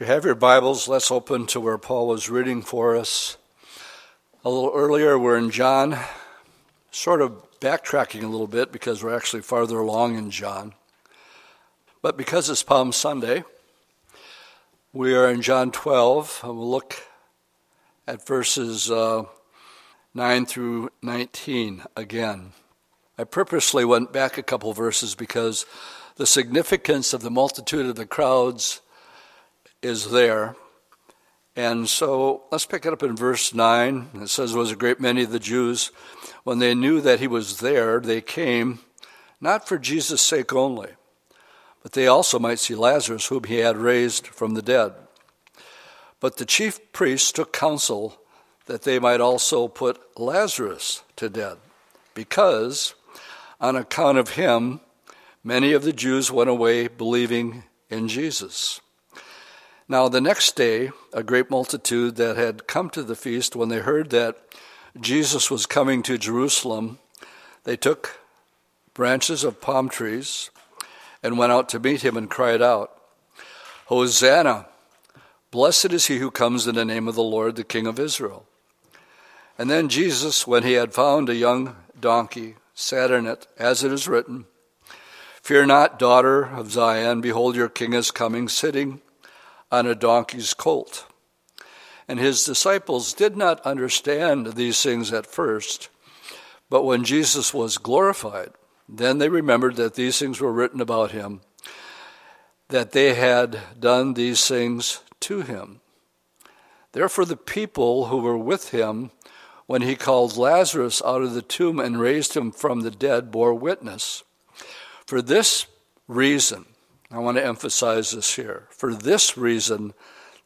If you have your Bibles, let's open to where Paul was reading for us. A little earlier, we're in John, sort of backtracking a little bit because we're actually farther along in John. But because it's Palm Sunday, we are in John 12, and we'll look at verses 9 through 19 again. I purposely went back a couple verses because the significance of the multitude of the crowds is there. And so let's pick it up in verse 9. It says, "There was a great many of the Jews, when they knew that he was there, they came, not for Jesus' sake only, but they also might see Lazarus, whom he had raised from the dead. But the chief priests took counsel that they might also put Lazarus to death, because on account of him, many of the Jews went away believing in Jesus. Now the next day, a great multitude that had come to the feast, when they heard that Jesus was coming to Jerusalem, they took branches of palm trees and went out to meet him and cried out, 'Hosanna! Blessed is he who comes in the name of the Lord, the King of Israel.' And then Jesus, when he had found a young donkey, sat in it, as it is written, 'Fear not, daughter of Zion, behold, your king is coming, sitting on a donkey's colt.' And his disciples did not understand these things at first, but when Jesus was glorified, then they remembered that these things were written about him, that they had done these things to him. Therefore the people who were with him, when he called Lazarus out of the tomb and raised him from the dead, bore witness. For this reason," I want to emphasize this here, "for this reason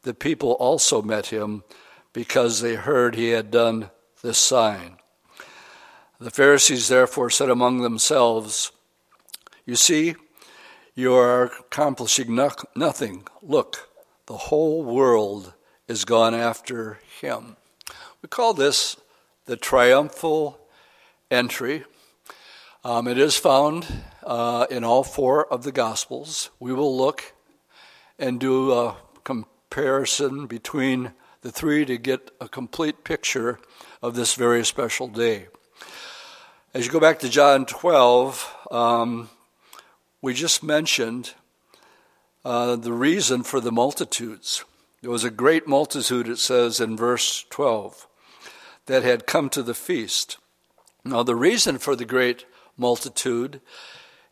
the people also met him, because they heard he had done this sign. The Pharisees therefore said among themselves, 'You see, you are accomplishing nothing. Look, the whole world is gone after him.'" We call this the triumphal entry. It is found in all four of the Gospels. We will look and do a comparison between the three to get a complete picture of this very special day. As you go back to John 12, we just mentioned the reason for the multitudes. There was a great multitude, it says in verse 12, that had come to the feast. Now, the reason for the great multitude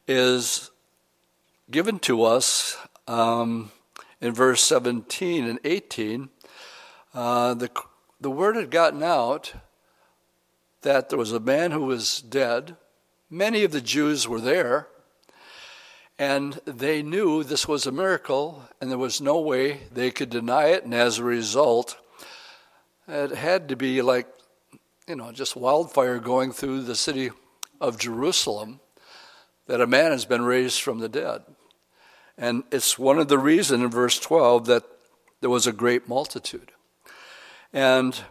is given to us in verse 17 and 18. The word had gotten out that there was a man who was dead. Many of the Jews were there, and they knew this was a miracle, and there was no way they could deny it. And as a result, it had to be like, just wildfire going through the city of Jerusalem that a man has been raised from the dead. And it's one of the reasons in verse 12 that there was a great multitude. And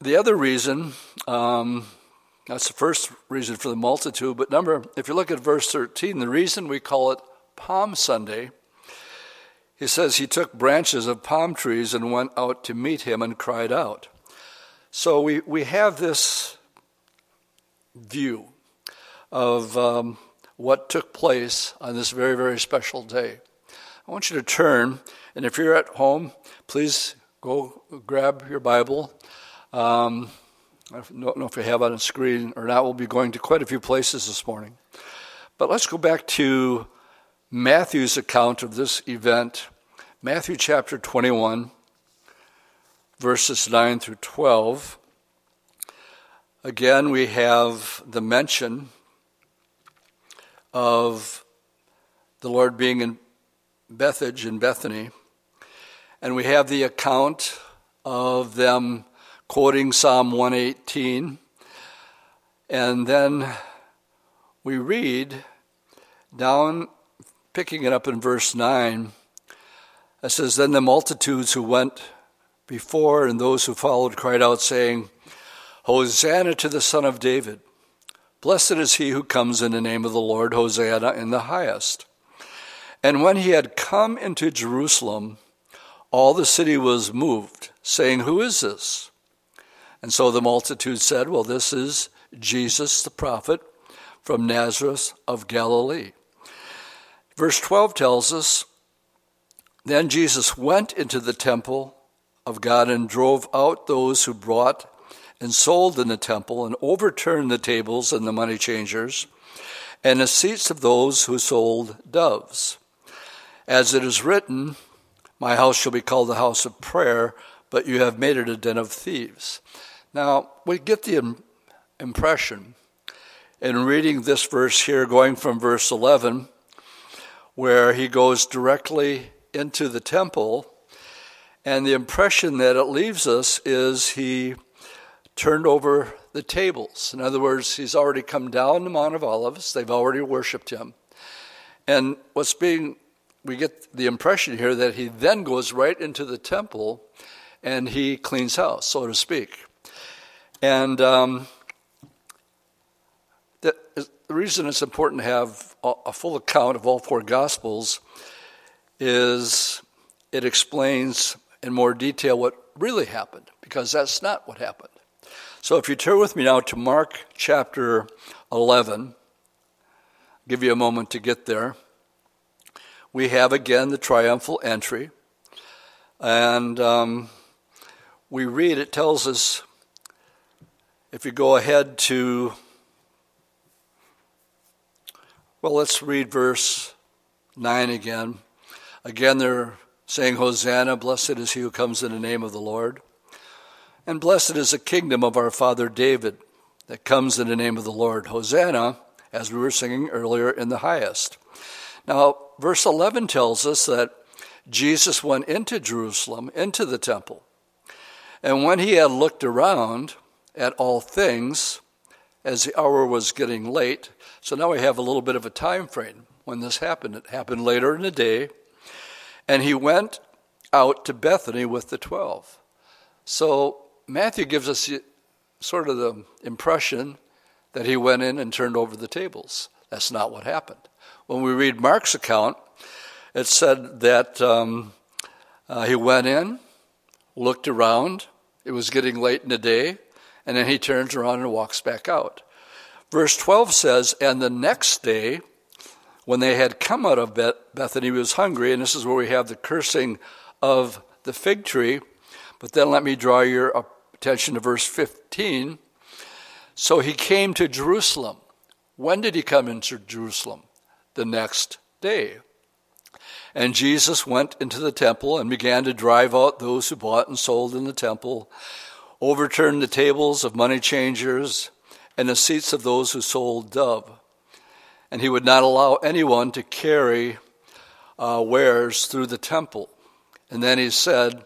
the other reason, that's the first reason for the multitude, but if you look at verse 13, the reason we call it Palm Sunday, he says he took branches of palm trees and went out to meet him and cried out. So we have this view of what took place on this very, very special day. I want you to turn, and if you're at home, please go grab your Bible. I don't know if you have on a screen or not. We'll be going to quite a few places this morning. But let's go back to Matthew's account of this event. Matthew chapter 21, verses 9 through 12. Again, we have the mention of the Lord being in Bethphage, in Bethany. And we have the account of them quoting Psalm 118, and then we read down, picking it up in verse 9, it says, "Then the multitudes who went before and those who followed cried out, saying, 'Hosanna to the Son of David. Blessed is he who comes in the name of the Lord, Hosanna in the highest.' And when he had come into Jerusalem, all the city was moved, saying, "Who is this?" And so the multitude said, "Well, this is Jesus the prophet from Nazareth of Galilee." Verse 12 tells us, "Then Jesus went into the temple of God and drove out those who brought and sold in the temple and overturned the tables and the money changers and the seats of those who sold doves. As it is written, 'My house shall be called the house of prayer, but you have made it a den of thieves.'" Now, we get the impression in reading this verse here, going from verse 11, where he goes directly into the temple, and the impression that it leaves us is he turned over the tables. In other words, he's already come down the Mount of Olives. They've already worshiped him. And we get the impression here that he then goes right into the temple and he cleans house, so to speak. And the reason it's important to have a full account of all four Gospels is it explains in more detail what really happened, because that's not what happened. So if you turn with me now to Mark chapter 11, I'll give you a moment to get there. We have, again, the triumphal entry. And we read, it tells us, if you go ahead to, well, let's read verse 9 again. Again, they're saying, "Hosanna, blessed is he who comes in the name of the Lord. And blessed is the kingdom of our father David that comes in the name of the Lord. Hosanna," as we were singing earlier, "in the highest." Now, verse 11 tells us that Jesus went into Jerusalem, into the temple. And when he had looked around at all things, as the hour was getting late, so now we have a little bit of a time frame when this happened. It happened later in the day. And he went out to Bethany with the 12. So Matthew gives us sort of the impression that he went in and turned over the tables. That's not what happened. When we read Mark's account, it said that he went in, looked around, it was getting late in the day, and then he turns around and walks back out. Verse 12 says, "And the next day, when they had come out of Bethany, he was hungry," and this is where we have the cursing of the fig tree. But then let me draw your attention to verse 15. "So he came to Jerusalem." When did he come into Jerusalem? The next day. "And Jesus went into the temple and began to drive out those who bought and sold in the temple, overturned the tables of money changers and the seats of those who sold doves. And he would not allow anyone to carry wares through the temple. And then he said,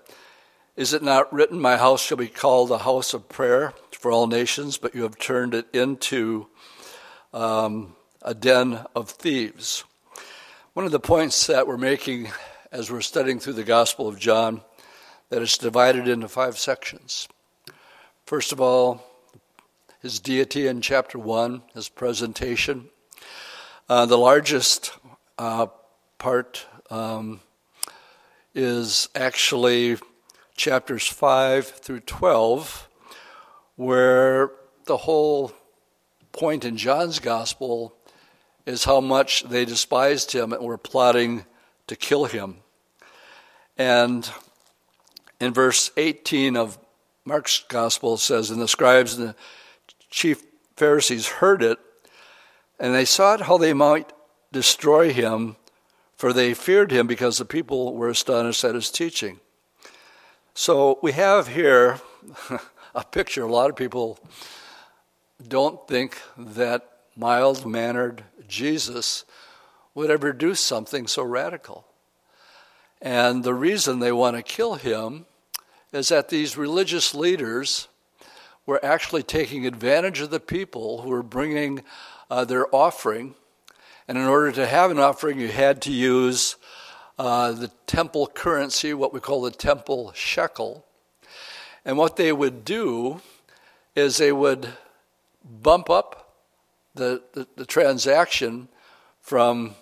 'Is it not written, 'My house shall be called a house of prayer for all nations,' but you have turned it into a den of thieves." One of the points that we're making as we're studying through the Gospel of John, that it's divided into 5 sections. First of all, his deity in chapter 1, his presentation. The largest part is actually chapters 5 through 12, where the whole point in John's gospel is how much they despised him and were plotting to kill him. And in verse 18 of Mark's gospel, it says, "And the scribes and the chief Pharisees heard it, and they sought how they might destroy him, for they feared him, because the people were astonished at his teaching." So we have here a picture. A lot of people don't think that mild-mannered Jesus would ever do something so radical. And the reason they want to kill him is that these religious leaders were actually taking advantage of the people who were bringing their offering, and in order to have an offering, you had to use the temple currency, what we call the temple shekel. And what they would do is they would bump up the transaction from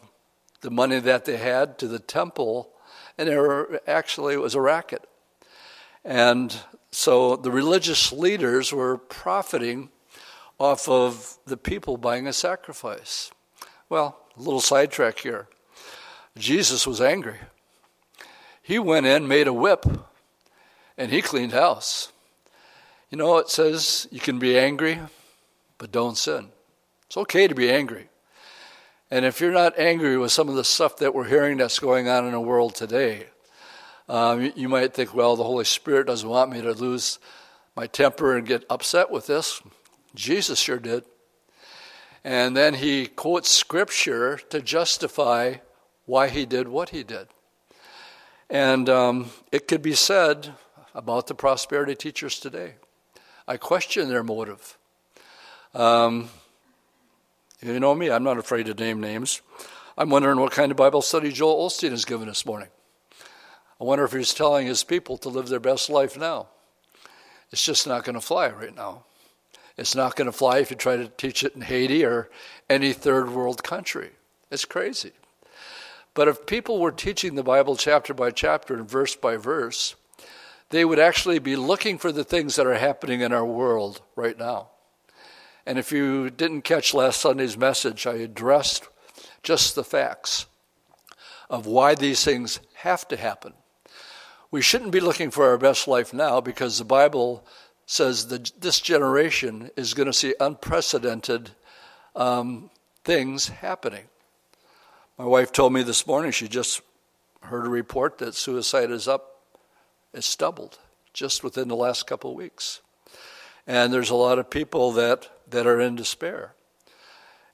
the money that they had to the temple, and it was a racket. And so the religious leaders were profiting off of the people buying a sacrifice. Well, a little sidetrack here. Jesus was angry. He went in, made a whip, and he cleaned house. You know, it says you can be angry, but don't sin. It's okay to be angry. And if you're not angry with some of the stuff that we're hearing that's going on in the world today, you might think, well, the Holy Spirit doesn't want me to lose my temper and get upset with this. Jesus sure did. And then he quotes scripture to justify why he did what he did. And it could be said about the prosperity teachers today. I question their motive. You know me, I'm not afraid to name names. I'm wondering what kind of Bible study Joel Osteen has given this morning. I wonder if he's telling his people to live their best life now. It's just not going to fly right now. It's not going to fly if you try to teach it in Haiti or any third world country. It's crazy. But if people were teaching the Bible chapter by chapter and verse by verse, they would actually be looking for the things that are happening in our world right now. And if you didn't catch last Sunday's message, I addressed just the facts of why these things have to happen. We shouldn't be looking for our best life now because the Bible says that this generation is going to see unprecedented things happening. My wife told me this morning, she just heard a report that suicide is up, it's doubled just within the last couple of weeks. And there's a lot of people that are in despair.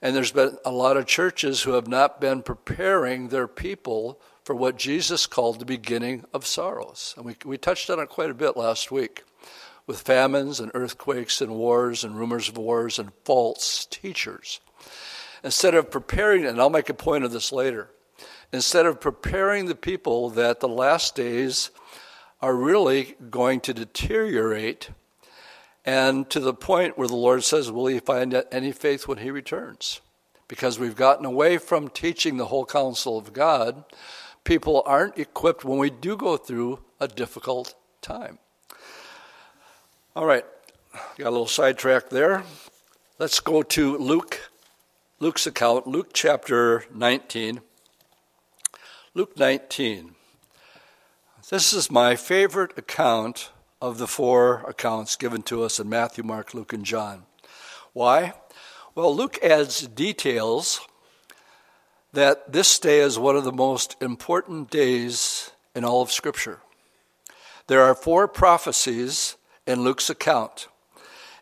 And there's been a lot of churches who have not been preparing their people for what Jesus called the beginning of sorrows. And we touched on it quite a bit last week with famines and earthquakes and wars and rumors of wars and false teachers. Instead of preparing, and I'll make a point of this later, instead of preparing the people that the last days are really going to deteriorate and to the point where the Lord says, will he find any faith when he returns? Because we've gotten away from teaching the whole counsel of God. People aren't equipped when we do go through a difficult time. All right, got a little sidetrack there. Let's go to Luke's account, Luke chapter 19. Luke 19. This is my favorite account of the four accounts given to us in Matthew, Mark, Luke, and John. Why? Well, Luke adds details that this day is one of the most important days in all of Scripture. There are four prophecies in Luke's account,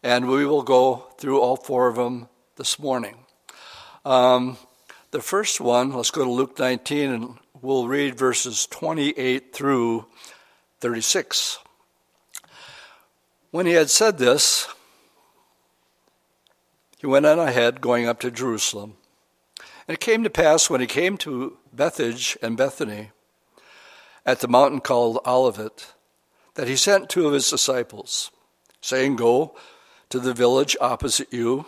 and we will go through all four of them this morning. The first one, let's go to Luke 19, and we'll read verses 28 through 36. When he had said this, he went on ahead, going up to Jerusalem. And it came to pass, when he came to Bethphage and Bethany, at the mountain called Olivet, that he sent two of his disciples, saying, go to the village opposite you,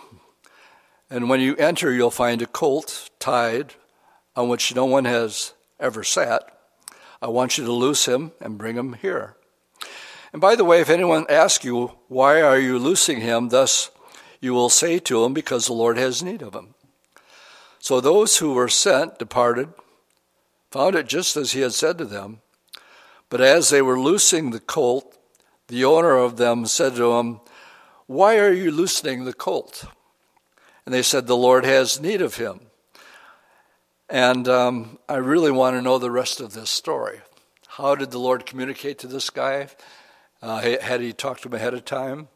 and when you enter, you'll find a colt tied, on which no one has ever sat. I want you to loose him and bring him here. And by the way, if anyone asks you, why are you loosing him? Thus you will say to him, because the Lord has need of him. So those who were sent departed, found it just as he had said to them. But as they were loosing the colt, the owner of them said to him, why are you loosening the colt? And they said, the Lord has need of him. And I really want to know the rest of this story. How did the Lord communicate to this guy? Had he talked to him ahead of time?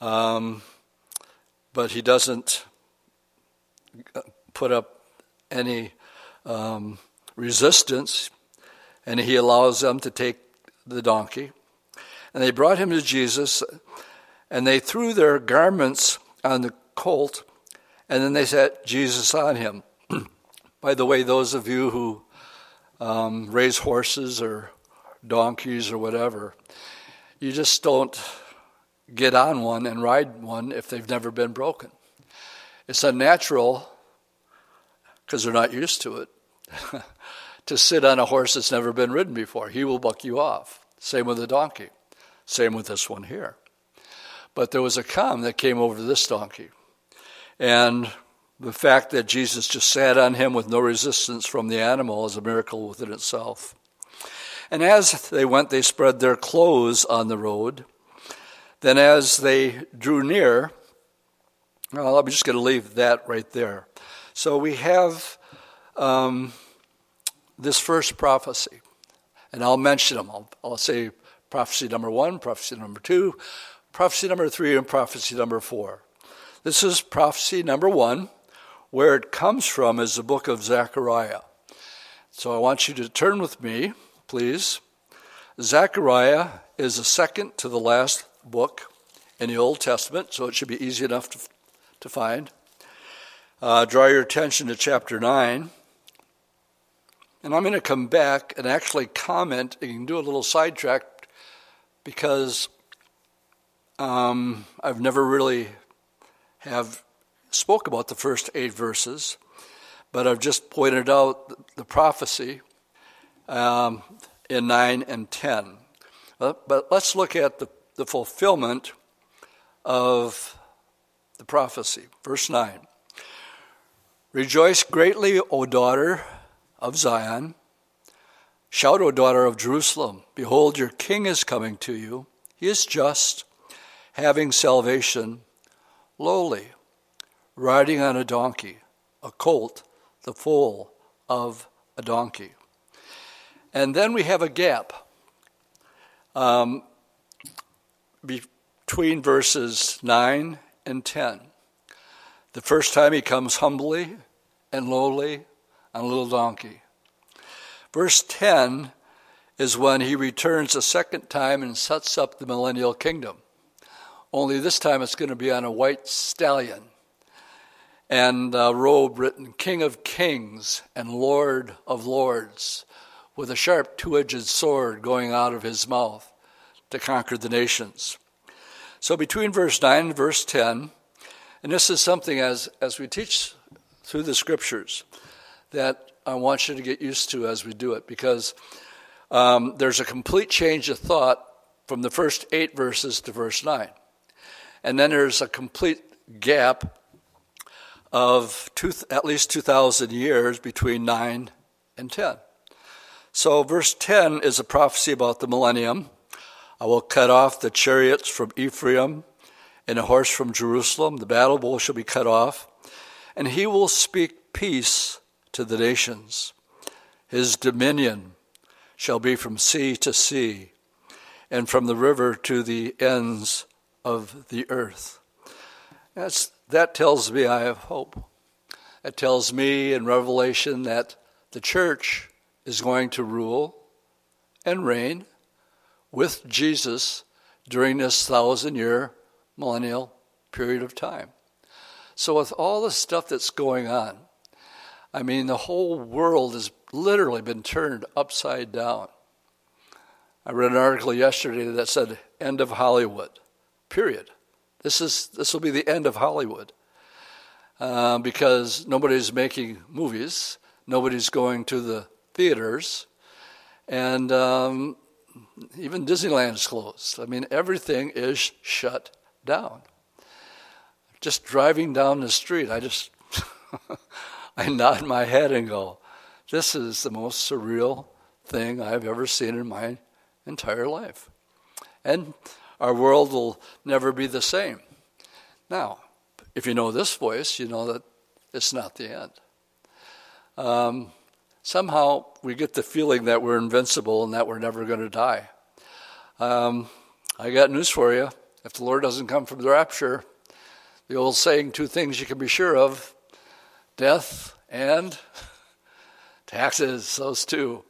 But he doesn't put up any resistance, and he allows them to take the donkey. And they brought him to Jesus, and they threw their garments on the colt, and then they set Jesus on him. By the way, those of you who raise horses or donkeys or whatever, you just don't get on one and ride one if they've never been broken. It's unnatural because they're not used to it. to sit on a horse that's never been ridden before. He will buck you off. Same with the donkey. Same with this one here. But there was a calm that came over this donkey. And the fact that Jesus just sat on him with no resistance from the animal is a miracle within itself. And as they went, they spread their clothes on the road. Then as they drew near, well, I'm just going to leave that right there. So we have this first prophecy. And I'll mention them. I'll say prophecy number 1, prophecy number 2, prophecy number 3, and prophecy number 4. This is prophecy number 1. Where it comes from is the book of Zechariah. So I want you to turn with me, please. Zechariah is the second to the last book in the Old Testament, so it should be easy enough to find. Draw your attention to chapter 9. And I'm going to come back and actually comment and do a little sidetrack because I've never really have spoke about the first 8 verses, but I've just pointed out the prophecy in 9 and 10. But let's look at the fulfillment of the prophecy. Verse 9. Rejoice greatly, O daughter of Zion. Shout, O daughter of Jerusalem. Behold, your king is coming to you. He is just, having salvation, lowly, riding on a donkey, a colt, the foal of a donkey. And then we have a gap between verses 9 and 10. The first time he comes humbly and lowly on a little donkey. Verse 10 is when he returns a second time and sets up the millennial kingdom. Only this time it's going to be on a white stallion and a robe written King of Kings and Lord of Lords, with a sharp two-edged sword going out of his mouth to conquer the nations. So between verse 9 and verse 10, and this is something as we teach through the scriptures that I want you to get used to as we do it, because there's a complete change of thought from the first 8 verses to verse 9. And then there's a complete gap of at least 2,000 years between 9 and 10. So verse 10 is a prophecy about the millennium. I will cut off the chariots from Ephraim and a horse from Jerusalem. The battle bow shall be cut off. And he will speak peace to the nations. His dominion shall be from sea to sea and from the river to the ends of the earth. That tells me I have hope. It tells me in Revelation that the church is going to rule and reign with Jesus during this 1,000-year millennial period of time. So with all the stuff that's going on, I mean, the whole world has literally been turned upside down. I read an article yesterday that said, end of Hollywood, period. This will be the end of Hollywood because nobody's making movies. Nobody's going to the theaters. And even Disneyland is closed. I mean, everything is shut down. Just driving down the street, I nod my head and go, this is the most surreal thing I've ever seen in my entire life. And our world will never be the same. Now, if you know this voice, you know that it's not the end. Somehow we get the feeling that we're invincible and that we're never going to die. I got news for you. If the Lord doesn't come from the rapture, the old saying, 2 things you can be sure of, death and taxes, those 2,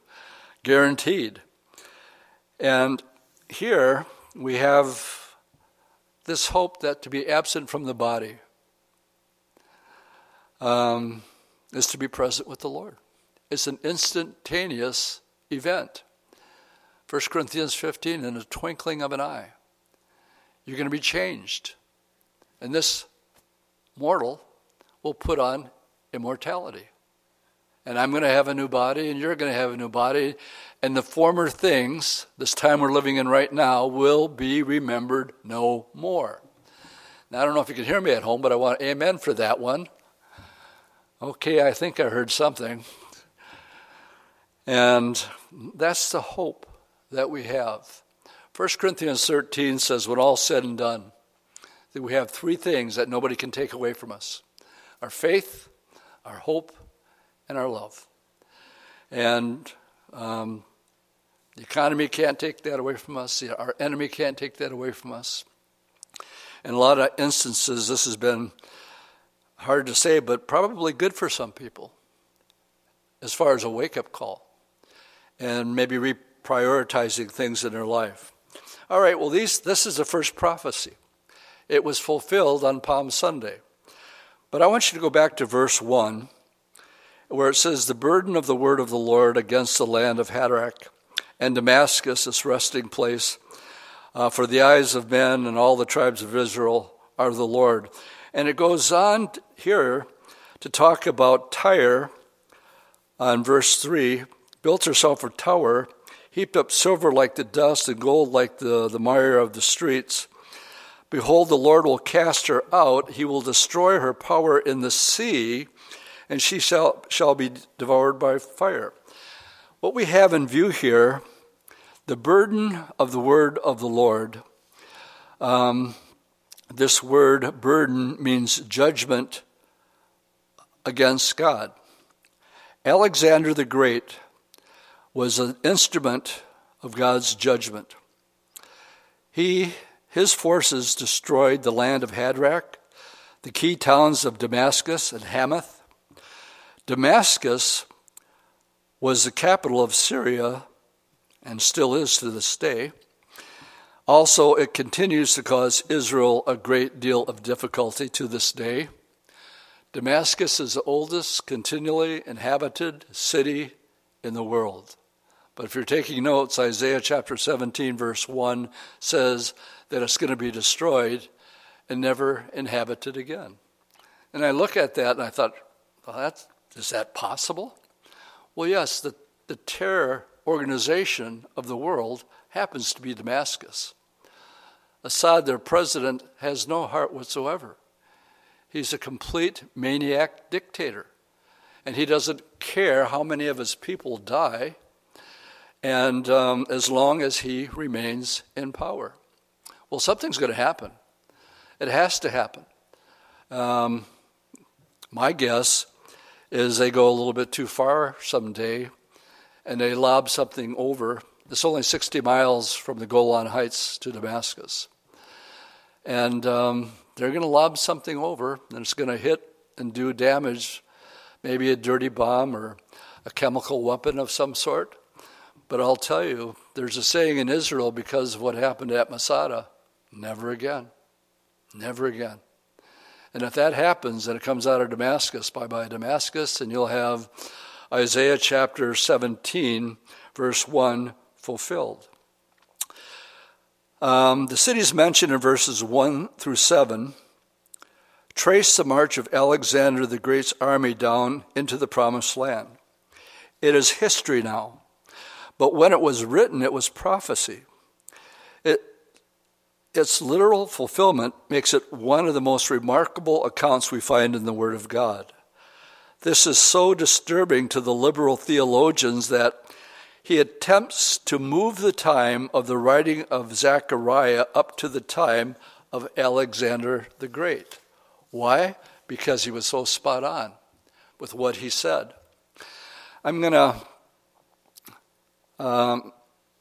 guaranteed. And here we have this hope that to be absent from the body is to be present with the Lord. It's an instantaneous event. 1 Corinthians 15, in a twinkling of an eye, you're going to be changed. And this mortal will put on immortality. and I'm going to have a new body, and you're going to have a new body, and the former things, this time we're living in right now, will be remembered no more. Now, I don't know if you can hear me at home, but I want amen for that one. Okay, I think I heard something. And that's the hope that we have. 1 Corinthians 13 says, when all said and done, that we have three things that nobody can take away from us: our faith, our hope, and our love. And the economy can't take that away from us. Our enemy can't take that away from us. In a lot of instances, this has been hard to say, but probably good for some people as far as a wake-up call and maybe reprioritizing things in their life. All right, well, this is the first prophecy. It was fulfilled on Palm Sunday. But I want you to go back to verse 1, where it says, the burden of the word of the Lord against the land of Hadrach and Damascus, this resting place, for the eyes of men and all the tribes of Israel are the Lord. And it goes on here to talk about Tyre on verse 3, built herself a tower, heaped up silver like the dust and gold like the mire of the streets. Behold, the Lord will cast her out. He will destroy her power in the sea, and she shall be devoured by fire. What we have in view here, the burden of the word of the Lord. This word burden means judgment against God. Alexander the Great was an instrument of God's judgment. His forces destroyed the land of Hadrach, the key towns of Damascus and Hamath. Damascus was the capital of Syria and still is to this day. Also, it continues to cause Israel a great deal of difficulty to this day. Damascus is the oldest continually inhabited city in the world. But if you're taking notes, Isaiah chapter 17, verse 1 says that it's going to be destroyed and never inhabited again. And I look at that and I thought, well, is that possible? Well, yes, the terror organization of the world happens to be Damascus. Assad, their president, has no heart whatsoever. He's a complete maniac dictator, and he doesn't care how many of his people die, and as long as he remains in power. Well, something's going to happen. It has to happen. My guess is they go a little bit too far someday, and they lob something over. It's only 60 miles from the Golan Heights to Damascus. And they're going to lob something over, and it's going to hit and do damage, maybe a dirty bomb or a chemical weapon of some sort. But I'll tell you, there's a saying in Israel because of what happened at Masada, never again, never again. And if that happens and it comes out of Damascus, bye-bye Damascus, and you'll have Isaiah chapter 17, verse 1, fulfilled. The cities mentioned in verses 1 through 7 trace the march of Alexander the Great's army down into the promised land. It is history now. But when it was written, it was prophecy. Its literal fulfillment makes it one of the most remarkable accounts we find in the Word of God. This is so disturbing to the liberal theologians that he attempts to move the time of the writing of Zechariah up to the time of Alexander the Great. Why? Because he was so spot on with what he said. I'm going to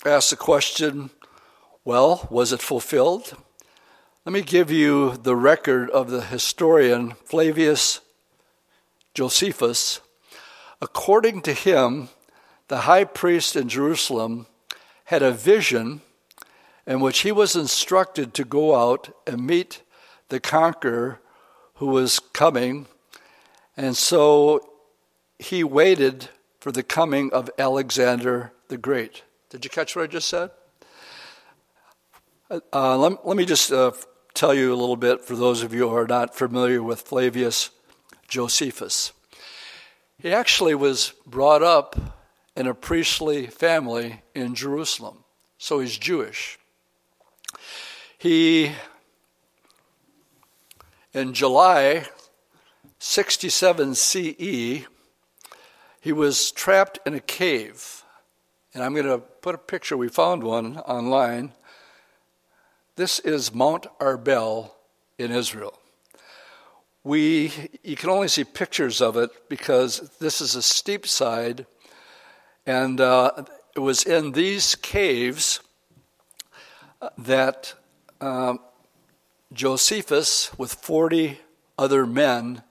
ask the question, well, was it fulfilled? Let me give you the record of the historian Flavius Josephus. According to him, the high priest in Jerusalem had a vision in which he was instructed to go out and meet the conqueror who was coming, and so he waited for the coming of Alexander the Great. Did you catch what I just said? Let me just tell you a little bit for those of you who are not familiar with Flavius Josephus. He actually was brought up in a priestly family in Jerusalem, so he's Jewish. He, in July 67 CE, he was trapped in a cave. And I'm going to put a picture. We found one online. This is Mount Arbel in Israel. You can only see pictures of it because this is a steep side. And it was in these caves that Josephus, with 40 other men,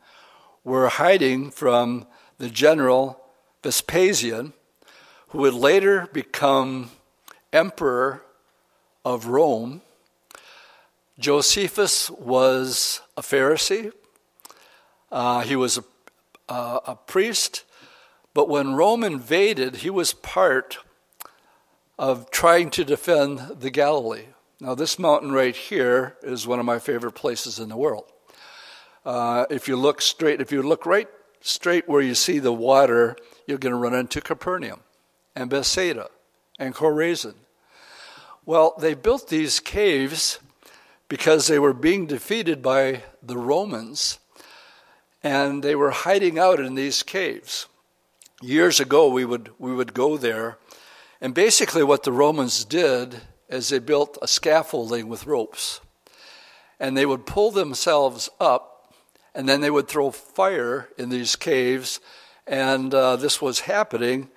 were hiding from the general Vespasian, who would later become emperor of Rome. Josephus was a Pharisee. He was a priest. But when Rome invaded, he was part of trying to defend the Galilee. Now, this mountain right here is one of my favorite places in the world. If you look right straight where you see the water, you're going to run into Capernaum and Bethsaida and Chorazin. Well, they built these caves because they were being defeated by the Romans, and they were hiding out in these caves. Years ago, we would go there, and basically what the Romans did is they built a scaffolding with ropes, and they would pull themselves up, and then they would throw fire in these caves, and this was happening.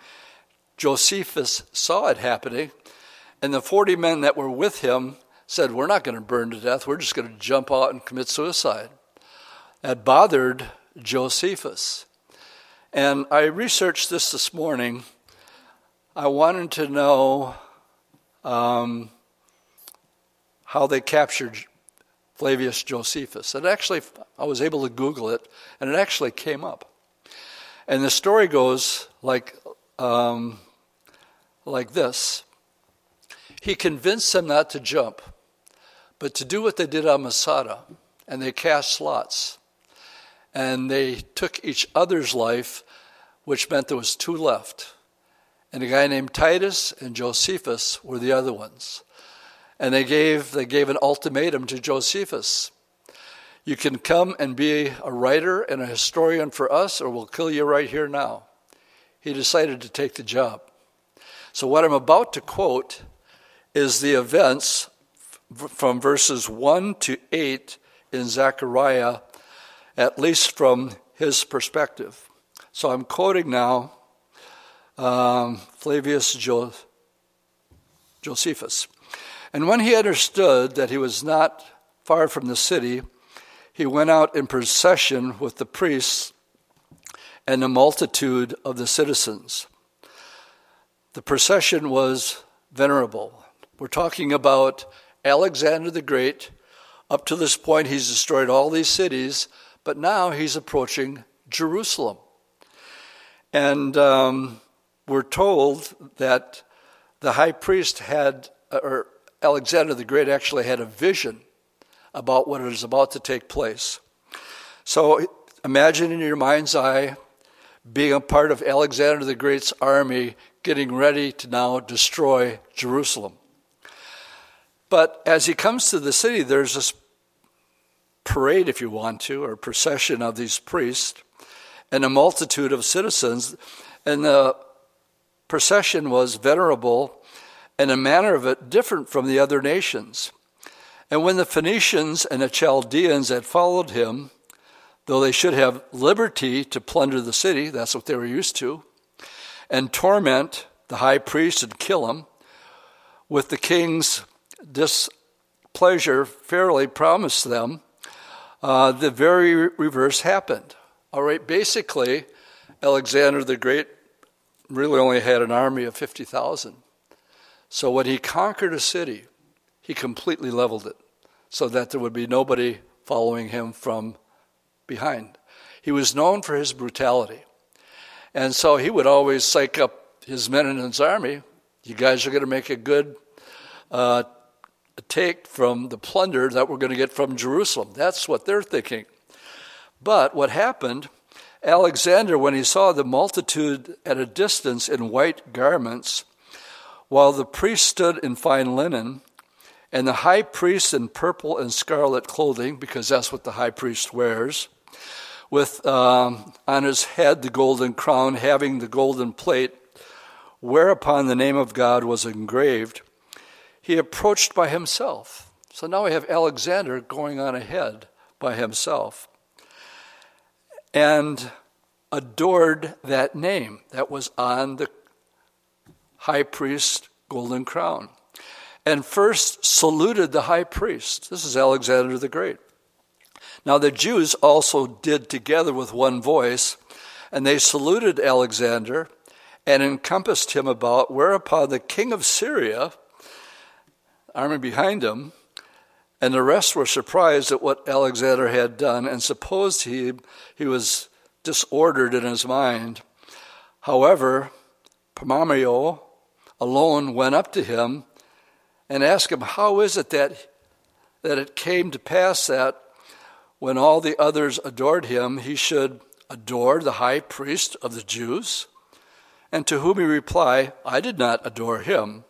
Josephus saw it happening, and the 40 men that were with him said, "We're not going to burn to death. We're just going to jump out and commit suicide." That bothered Josephus. And I researched this morning. I wanted to know how they captured Flavius Josephus. And actually, I was able to Google it, and it actually came up. And the story goes like this. He convinced them not to jump, but to do what they did on Masada, and they cast lots. And they took each other's life, which meant there was two left. And a guy named Titus and Josephus were the other ones. And they gave an ultimatum to Josephus. You can come and be a writer and a historian for us, or we'll kill you right here now. He decided to take the job. So what I'm about to quote is the events from verses 1 to 8 in Zechariah, at least from his perspective. So I'm quoting now Flavius Josephus. "And when he understood that he was not far from the city, he went out in procession with the priests and the multitude of the citizens." The procession was venerable. We're talking about Alexander the Great. Up to this point, he's destroyed all these cities, but now he's approaching Jerusalem. And we're told that the high priest or Alexander the Great actually had a vision about what is about to take place. So imagine in your mind's eye being a part of Alexander the Great's army getting ready to now destroy Jerusalem. But as he comes to the city, there's this parade, if you want to, or procession of these priests and a multitude of citizens. And the procession was venerable, and the manner of it different from the other nations. And when the Phoenicians and the Chaldeans had followed him, though they should have liberty to plunder the city, that's what they were used to, and torment the high priest and kill him, with the king's displeasure fairly promised them, the very reverse happened. All right, basically, Alexander the Great really only had an army of 50,000. So when he conquered a city, he completely leveled it so that there would be nobody following him from behind. He was known for his brutality. And so he would always psych up his men in his army. You guys are going to make a good take from the plunder that we're going to get from Jerusalem. That's what they're thinking. But what happened Alexander, when he saw the multitude at a distance in white garments, while the priests stood in fine linen, and the high priest in purple and scarlet clothing, because that's what the high priest wears, with on his head the golden crown, having the golden plate, whereupon the name of God was engraved, he approached by himself. So now we have Alexander going on ahead by himself, and adored that name that was on the high priest's golden crown, and first saluted the high priest. This is Alexander the Great. Now the Jews also did together with one voice, and they saluted Alexander and encompassed him about, whereupon the king of Syria, army behind him, and the rest were surprised at what Alexander had done and supposed he was disordered in his mind. However, Pomereo alone went up to him and asked him, how is it that it came to pass that when all the others adored him, he should adore the high priest of the Jews? And to whom he replied, I did not adore him,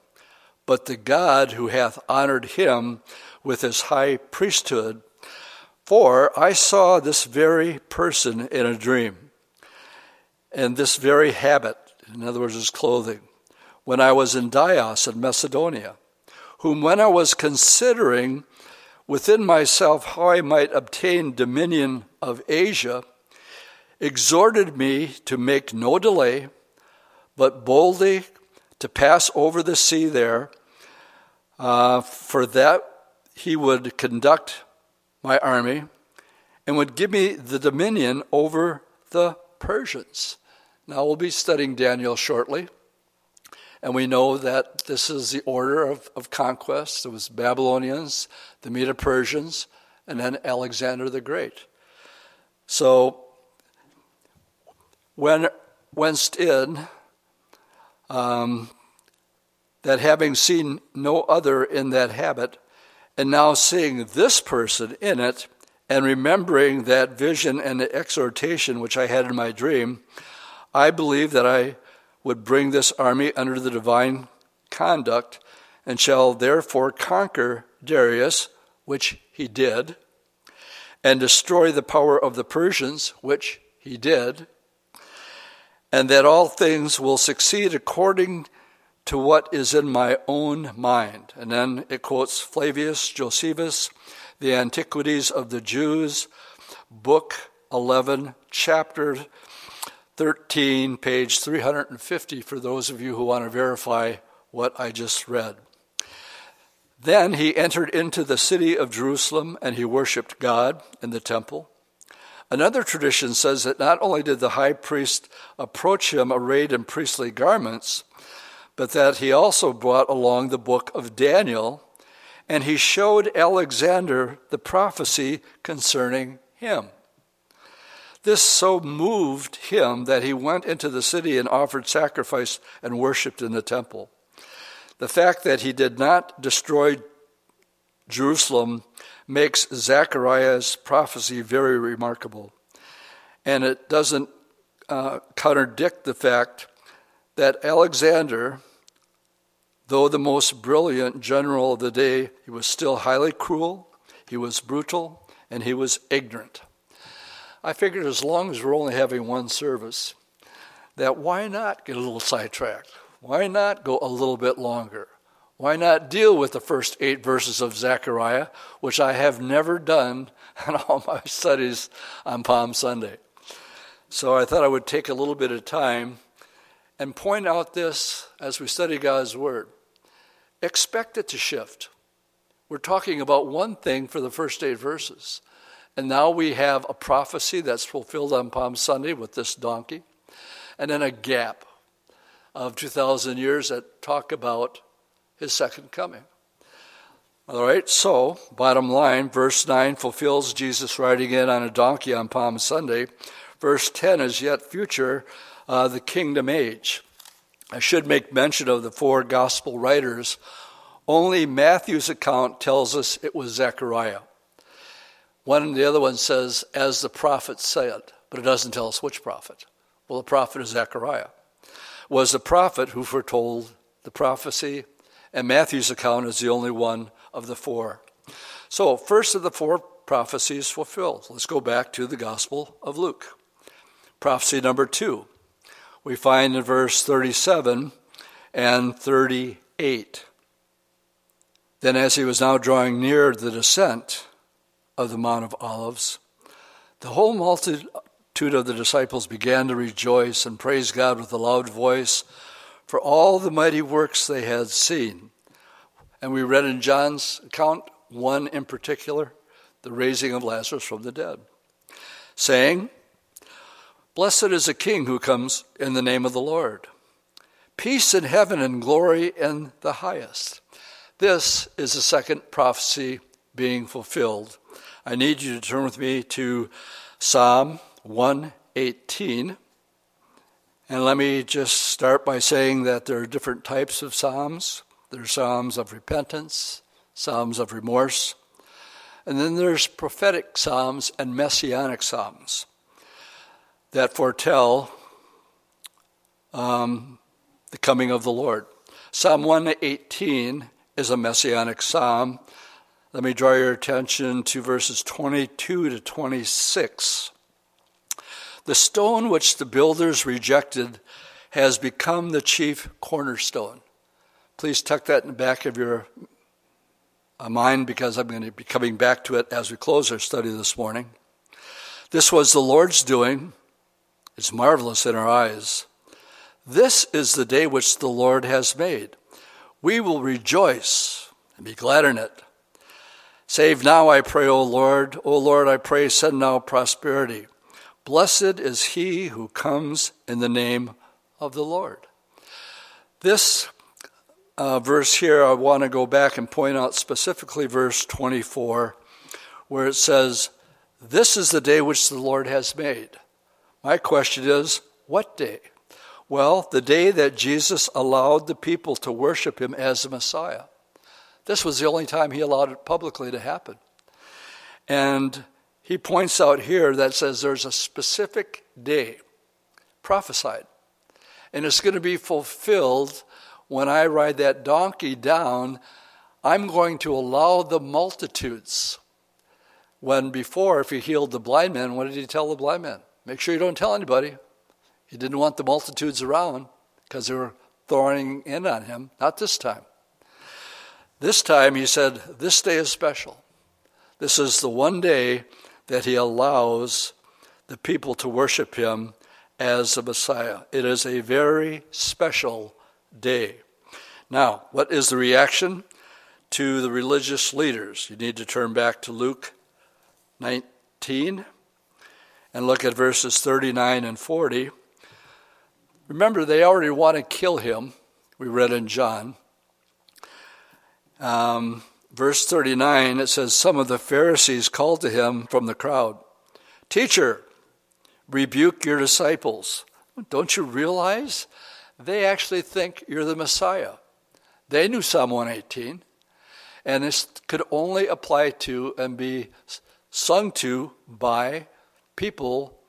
but the God who hath honored him with his high priesthood. For I saw this very person in a dream, and this very habit, in other words, his clothing, when I was in Dios in Macedonia, whom when I was considering within myself how I might obtain dominion of Asia, exhorted me to make no delay, but boldly to pass over the sea there, for that he would conduct my army and would give me the dominion over the Persians. Now we'll be studying Daniel shortly, and we know that this is the order of conquest. It was Babylonians, the Medo-Persians, and then Alexander the Great. So when went in, that having seen no other in that habit, and now seeing this person in it, and remembering that vision and the exhortation which I had in my dream, I believe that I would bring this army under the divine conduct, and shall therefore conquer Darius, which he did, and destroy the power of the Persians, which he did, and that all things will succeed according to what is in my own mind. And then it quotes Flavius Josephus, The Antiquities of the Jews, Book 11, Chapter 13, page 350, for those of you who want to verify what I just read. Then he entered into the city of Jerusalem, and he worshiped God in the temple. Another tradition says that not only did the high priest approach him arrayed in priestly garments, but that he also brought along the book of Daniel, and he showed Alexander the prophecy concerning him. This so moved him that he went into the city and offered sacrifice and worshiped in the temple. The fact that he did not destroy Jerusalem makes Zechariah's prophecy very remarkable, and it doesn't contradict the fact that Alexander, though the most brilliant general of the day, he was still highly cruel, he was brutal, and he was ignorant. I figured as long as we're only having one service, that why not get a little sidetracked? Why not go a little bit longer? Why not deal with the first 8 verses of Zechariah, which I have never done in all my studies on Palm Sunday? So I thought I would take a little bit of time and point out this as we study God's Word. Expect it to shift. We're talking about one thing for the first 8 verses, and now we have a prophecy that's fulfilled on Palm Sunday with this donkey, and then a gap of 2,000 years that talk about his second coming. All right, so bottom line, verse 9 fulfills Jesus riding in on a donkey on Palm Sunday. Verse 10 is yet future, the kingdom age. I should make mention of the 4 gospel writers. Only Matthew's account tells us it was Zechariah. One and the other one says, as the prophet said. but it doesn't tell us which prophet. Well, the prophet of Zechariah was the prophet who foretold the prophecy, and Matthew's account is the only one of the four. So first of the four prophecies fulfilled. Let's go back to the Gospel of Luke. Prophecy number 2. We find in verse 37 and 38. Then as he was now drawing near the descent of the Mount of Olives, the whole multitude of the disciples began to rejoice and praise God with a loud voice for all the mighty works they had seen. And we read in John's account, one in particular, the raising of Lazarus from the dead, saying, "Blessed is a king who comes in the name of the Lord. Peace in heaven and glory in the highest." This is the second prophecy being fulfilled. I need you to turn with me to Psalm 118. And let me just start by saying that there are different types of psalms. There are psalms of repentance, psalms of remorse, and then there's prophetic psalms and messianic psalms that foretell the coming of the Lord. Psalm 118 is a messianic psalm. Let me draw your attention to verses 22 to 26. The stone which the builders rejected has become the chief cornerstone. Please tuck that in the back of your mind because I'm going to be coming back to it as we close our study this morning. This was the Lord's doing. It's marvelous in our eyes. This is the day which the Lord has made. We will rejoice and be glad in it. Save now, I pray, O Lord. O Lord, I pray, send now prosperity. Blessed is he who comes in the name of the Lord. This verse here, I want to go back and point out specifically verse 24, where it says, "This is the day which the Lord has made." My question is, what day? Well, the day that Jesus allowed the people to worship him as the Messiah. This was the only time he allowed it publicly to happen. And he points out here that says there's a specific day prophesied, and it's going to be fulfilled when I ride that donkey down. I'm going to allow the multitudes. When before, if he healed the blind man, what did he tell the blind man? Make sure you don't tell anybody. He didn't want the multitudes around because they were throwing in on him. Not this time. This time he said, this day is special. This is the one day that he allows the people to worship him as the Messiah. It is a very special day. Now, what is the reaction to the religious leaders? You need to turn back to Luke 19 and look at verses 39 and 40. Remember, they already want to kill him. We read in John. Verse 39, it says, "Some of the Pharisees called to him from the crowd, 'Teacher, rebuke your disciples.'" Don't you realize they actually think you're the Messiah? They knew Psalm 118, and this could only apply to and be sung to by people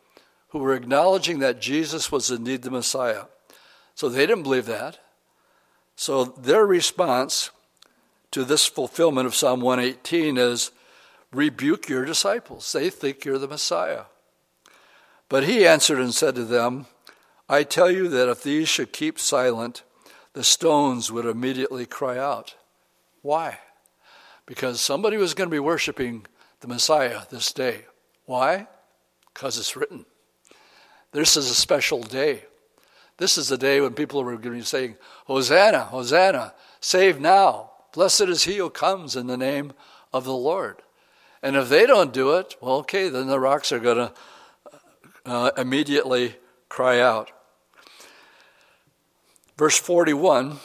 who were acknowledging that Jesus was indeed the Messiah. So they didn't believe that. So their response to this fulfillment of Psalm 118 is, "Rebuke your disciples. They think you're the Messiah." But he answered and said to them, "I tell you that if these should keep silent, the stones would immediately cry out." Why? Because somebody was going to be worshiping the Messiah this day. Why? Because it's written. This is a special day. This is the day when people are going to be saying, "Hosanna, Hosanna, save now. Blessed is he who comes in the name of the Lord." And if they don't do it, well, okay, then the rocks are going to immediately cry out. Verse 41,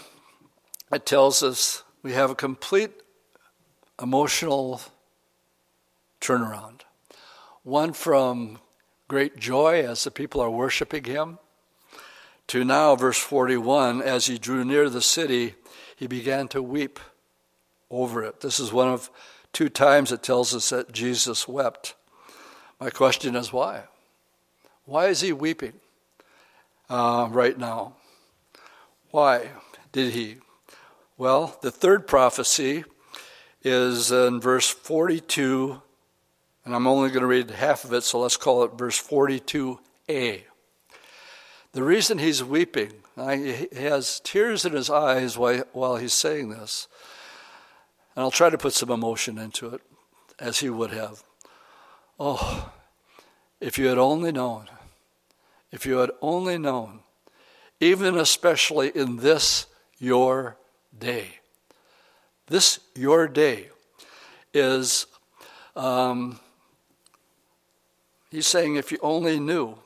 it tells us we have a complete emotional turnaround. One from great joy as the people are worshiping him to now, verse 41, as he drew near the city, he began to weep over it. This is one of two times it tells us that Jesus wept. My question is, why? Why is he weeping right now? Why did he? Well, the third prophecy is in verse 42, and I'm only going to read half of it, so let's call it verse 42a. The reason he's weeping, he has tears in his eyes while he's saying this, and I'll try to put some emotion into it, as he would have. Oh, if you had only known, if you had only known, even especially in this your day. This your day is, he's saying if you only knew,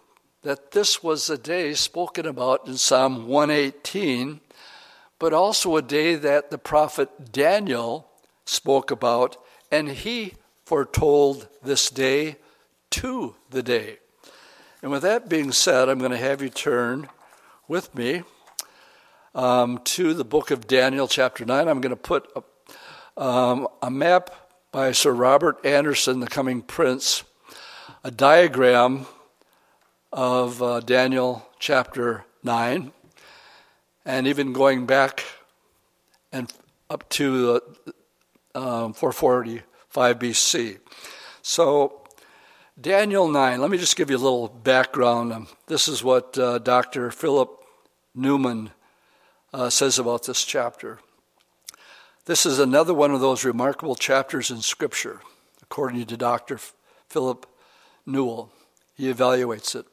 that this was a day spoken about in Psalm 118, but also a day that the prophet Daniel spoke about, and he foretold this day to the day. And with that being said, I'm going to have you turn with me to the book of Daniel, chapter 9. I'm going to put a map by Sir Robert Anderson, The Coming Prince, a diagram of Daniel chapter 9, and even going back and up to 445 BC. So Daniel 9, let me just give you a little background. This is what Dr. Philip Newman says about this chapter. This is another one of those remarkable chapters in Scripture, according to Dr. Philip Newell. He evaluates it.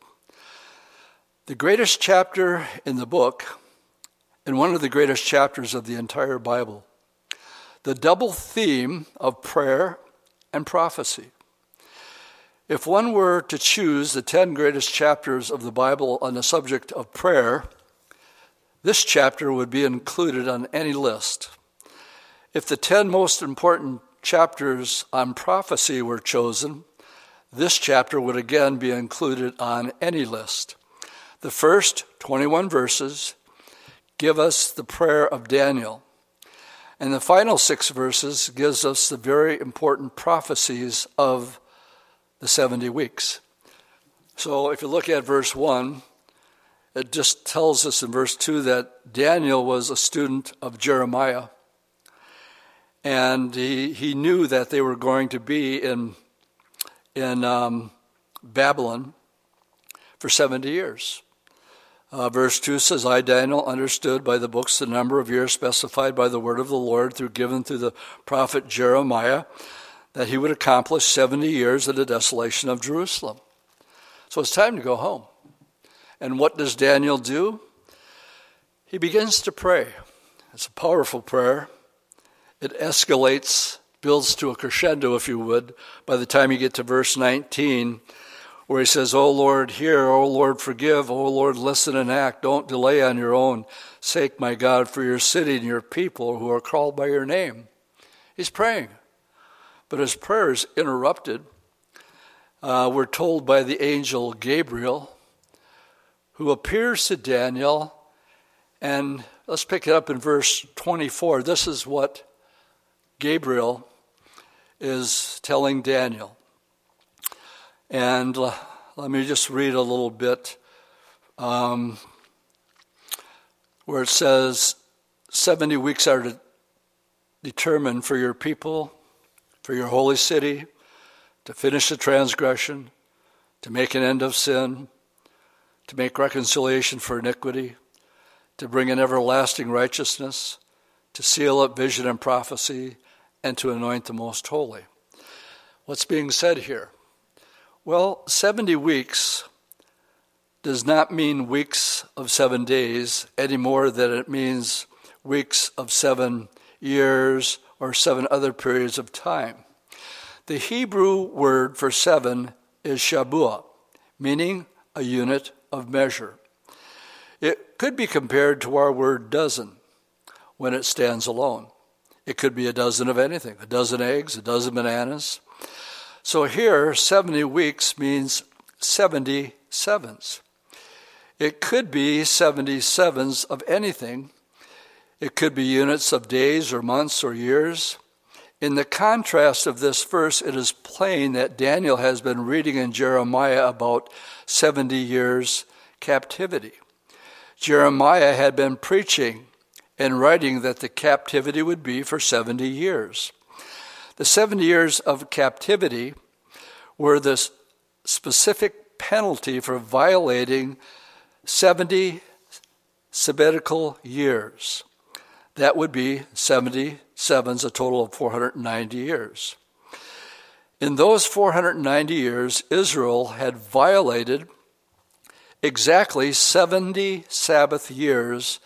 The greatest chapter in the book, and one of the greatest chapters of the entire Bible, the double theme of prayer and prophecy. If one were to choose the 10 greatest chapters of the Bible on the subject of prayer, this chapter would be included on any list. If the 10 most important chapters on prophecy were chosen, this chapter would again be included on any list. The first 21 verses give us the prayer of Daniel, and the final 6 verses gives us the very important prophecies of the 70 weeks. So if you look at verse 1, it just tells us in verse 2 that Daniel was a student of Jeremiah, and he knew that they were going to be in Babylon for 70 years. Verse 2 says, I, Daniel, understood by the books the number of years specified by the word of the Lord given through the prophet Jeremiah, that he would accomplish 70 years of the desolation of Jerusalem. So it's time to go home. And what does Daniel do? He begins to pray. It's a powerful prayer. It escalates, builds to a crescendo, if you would, by the time you get to verse 19, where he says, O Lord, hear, O Lord, forgive, O Lord, listen and act. Don't delay on your own sake, my God, for your city and your people who are called by your name. He's praying. But his prayer is interrupted, we're told, by the angel Gabriel, who appears to Daniel. And let's pick it up in verse 24. This is what Gabriel is telling Daniel. And let me just read a little bit where it says, 70 weeks are determined for your people, for your holy city, to finish the transgression, to make an end of sin, to make reconciliation for iniquity, to bring in everlasting righteousness, to seal up vision and prophecy, and to anoint the most holy. What's being said here? Well, 70 weeks does not mean weeks of 7 days any more than it means weeks of 7 years or 7 other periods of time. The Hebrew word for 7 is shabuah, meaning a unit of measure. It could be compared to our word dozen when it stands alone. It could be a dozen of anything, a dozen eggs, a dozen bananas. So here, 70 weeks means 70 sevens. It could be 70 sevens of anything. It could be units of days or months or years. In the contrast of this verse, it is plain that Daniel has been reading in Jeremiah about 70 years captivity. Jeremiah had been preaching and writing that the captivity would be for 70 years. The 70 years of captivity were the specific penalty for violating 70 sabbatical years. That would be 77's, a total of 490 years. In those 490 years, Israel had violated exactly 70 Sabbath years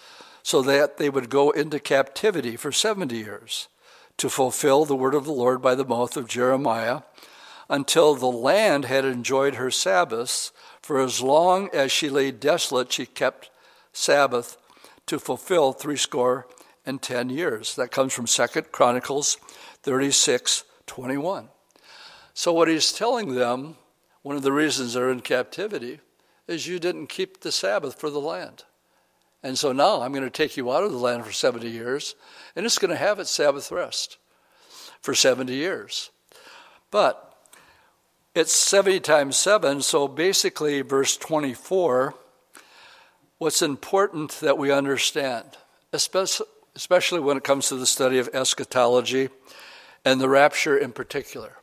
so that they would go into captivity for 70 years to fulfill the word of the Lord by the mouth of Jeremiah until the land had enjoyed her Sabbaths. For as long as she lay desolate, she kept Sabbath to fulfill 70 years. That comes from 2 Chronicles 36:21. So what he's telling them, one of the reasons they're in captivity, is you didn't keep the Sabbath for the land. And so now I'm going to take you out of the land for 70 years, and it's going to have its Sabbath rest for 70 years. But it's 70 times 7, so basically verse 24, what's important that we understand, especially when it comes to the study of eschatology and the rapture in particular.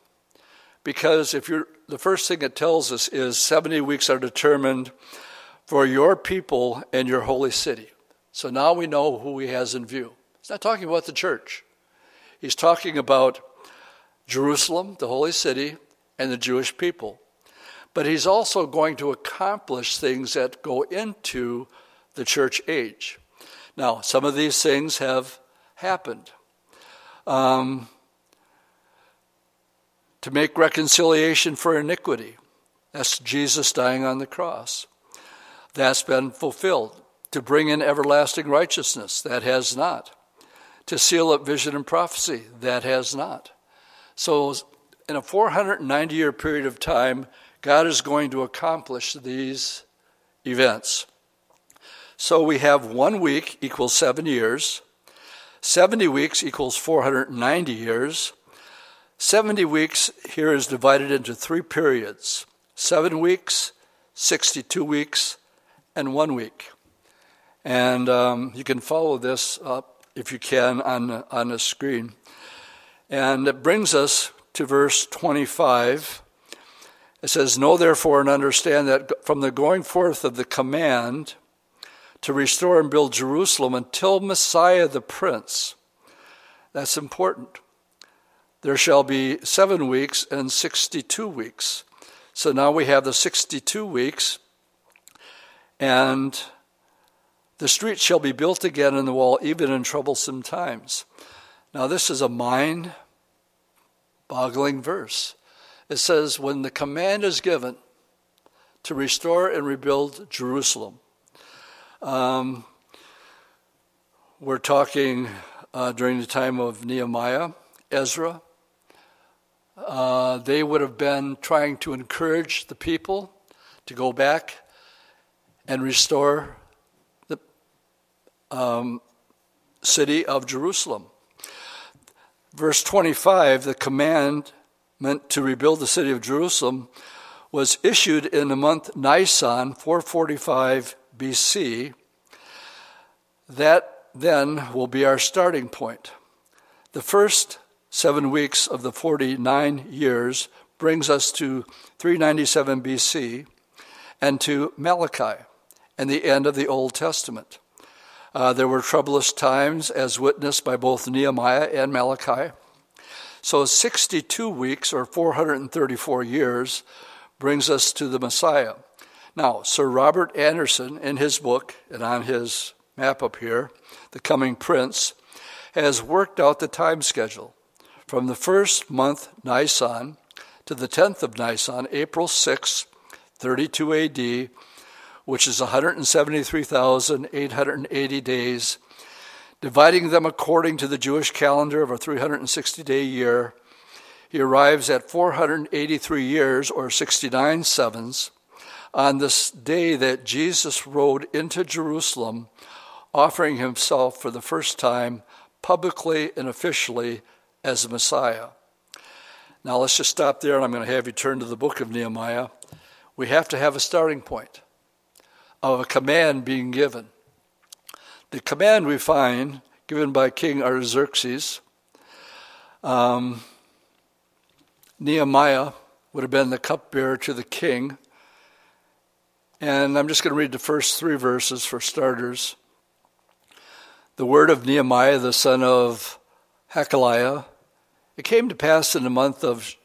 Because the first thing it tells us is 70 weeks are determined for your people and your holy city. So now we know who he has in view. He's not talking about the church. He's talking about Jerusalem, the holy city, and the Jewish people. But he's also going to accomplish things that go into the church age. Now, some of these things have happened. To make reconciliation for iniquity. That's Jesus dying on the cross. That's been fulfilled. To bring in everlasting righteousness. That has not. To seal up vision and prophecy. That has not. So in a 490-year period of time, God is going to accomplish these events. So we have 1 week equals 7 years, 70 weeks equals 490 years. 70 weeks here is divided into three periods, 7 weeks, 62 weeks, and 1 week. And you can follow this up, if you can, on the screen. And it brings us to verse 25. It says, "Know therefore and understand that from the going forth of the command to restore and build Jerusalem until Messiah the Prince." That's important. There shall be 7 weeks and 62 weeks. So now we have the 62 weeks. And the street shall be built again in the wall, even in troublesome times. Now this is a mind-boggling verse. It says, when the command is given to restore and rebuild Jerusalem, we're talking during the time of Nehemiah, Ezra. They would have been trying to encourage the people to go back and restore the city of Jerusalem. Verse 25, the commandment to rebuild the city of Jerusalem was issued in the month Nisan, 445 BC. That then will be our starting point. The first 7 weeks of the 49 years brings us to 397 BC and to Malachi and the end of the Old Testament. There were troublous times as witnessed by both Nehemiah and Malachi. So 62 weeks or 434 years brings us to the Messiah. Now, Sir Robert Anderson, in his book, and on his map up here, The Coming Prince, has worked out the time schedule from the first month Nisan to the 10th of Nisan, April 6, 32 AD, which is 173,880 days, dividing them according to the Jewish calendar of a 360-day year. He arrives at 483 years, or 69 sevens, on this day that Jesus rode into Jerusalem, offering himself for the first time publicly and officially as the Messiah. Now let's just stop there, and I'm going to have you turn to the book of Nehemiah. We have to have a starting point of a command being given. The command we find given by King Artaxerxes, Nehemiah would have been the cupbearer to the king. And I'm just going to read the first three verses for starters. The word of Nehemiah, the son of Hakaliah. It came to pass in the month of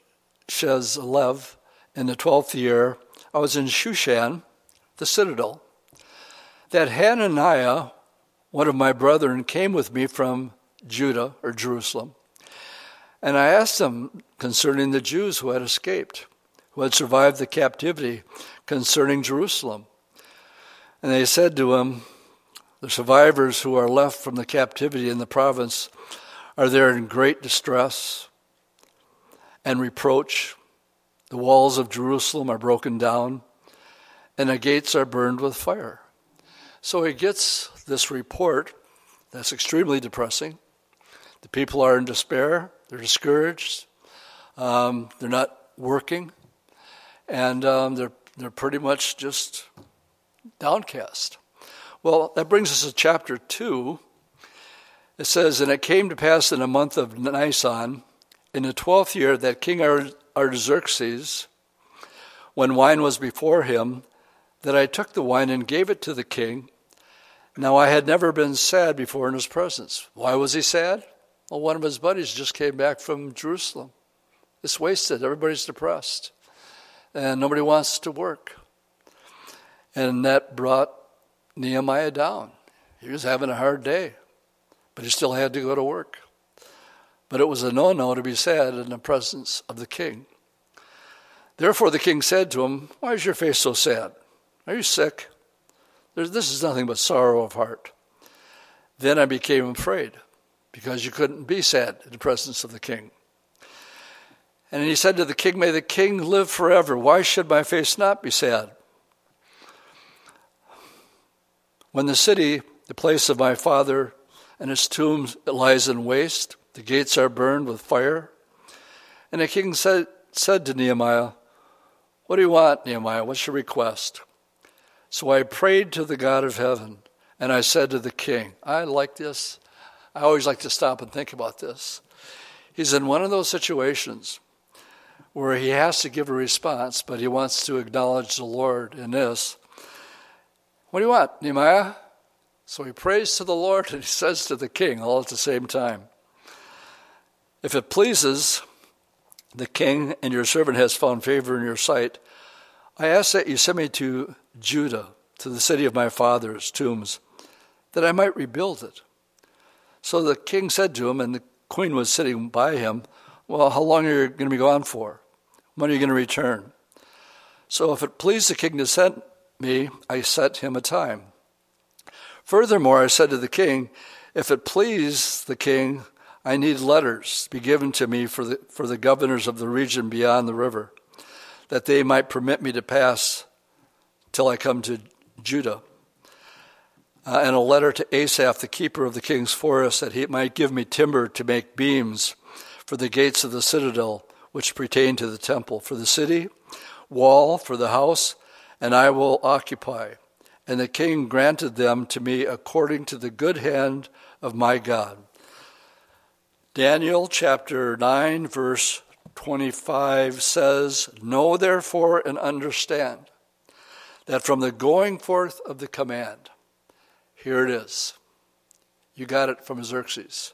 Shezlev, in the 12th year, I was in Shushan, the citadel, that Hananiah, one of my brethren, came with me from Judah, or Jerusalem. And I asked him concerning the Jews who had escaped, who had survived the captivity, concerning Jerusalem. And they said to him, the survivors who are left from the captivity in the province are there in great distress and reproach. The walls of Jerusalem are broken down, and the gates are burned with fire. So he gets this report that's extremely depressing. The people are in despair. They're discouraged. They're not working. And they're pretty much just downcast. Well, that brings us to chapter 2. It says, and it came to pass in the month of Nisan, in the 12th year, that King Artaxerxes, when wine was before him, that I took the wine and gave it to the king. Now I had never been sad before in his presence. Why was he sad? Well, one of his buddies just came back from Jerusalem. It's wasted. Everybody's depressed. And nobody wants to work. And that brought Nehemiah down. He was having a hard day, but he still had to go to work. But it was a no-no to be sad in the presence of the king. Therefore the king said to him, why is your face so sad? Are you sick? This is nothing but sorrow of heart. Then I became afraid, because you couldn't be sad in the presence of the king. And he said to the king, may the king live forever. Why should my face not be sad? When the city, the place of my father, and his tomb lies in waste, the gates are burned with fire. And the king said to Nehemiah, what do you want, Nehemiah? What's your request? So I prayed to the God of heaven, and I said to the king, I like this. I always like to stop and think about this. He's in one of those situations where he has to give a response, but he wants to acknowledge the Lord in this. What do you want, Nehemiah? So he prays to the Lord, and he says to the king all at the same time, if it pleases the king and your servant has found favor in your sight, I ask that you send me to Judah, to the city of my father's tombs, that I might rebuild it. So the king said to him, and the queen was sitting by him, well, how long are you going to be gone for? When are you going to return? So if it pleased the king to send me, I set him a time. Furthermore, I said to the king, if it please the king, I need letters to be given to me for the governors of the region beyond the river, that they might permit me to pass till I come to Judah. And a letter to Asaph, the keeper of the king's forest, that he might give me timber to make beams for the gates of the citadel, which pertain to the temple, for the city, wall, for the house, and I will occupy. And the king granted them to me according to the good hand of my God. Daniel chapter 9, verse 25 says, know therefore and understand that from the going forth of the command, here it is. You got it from Xerxes.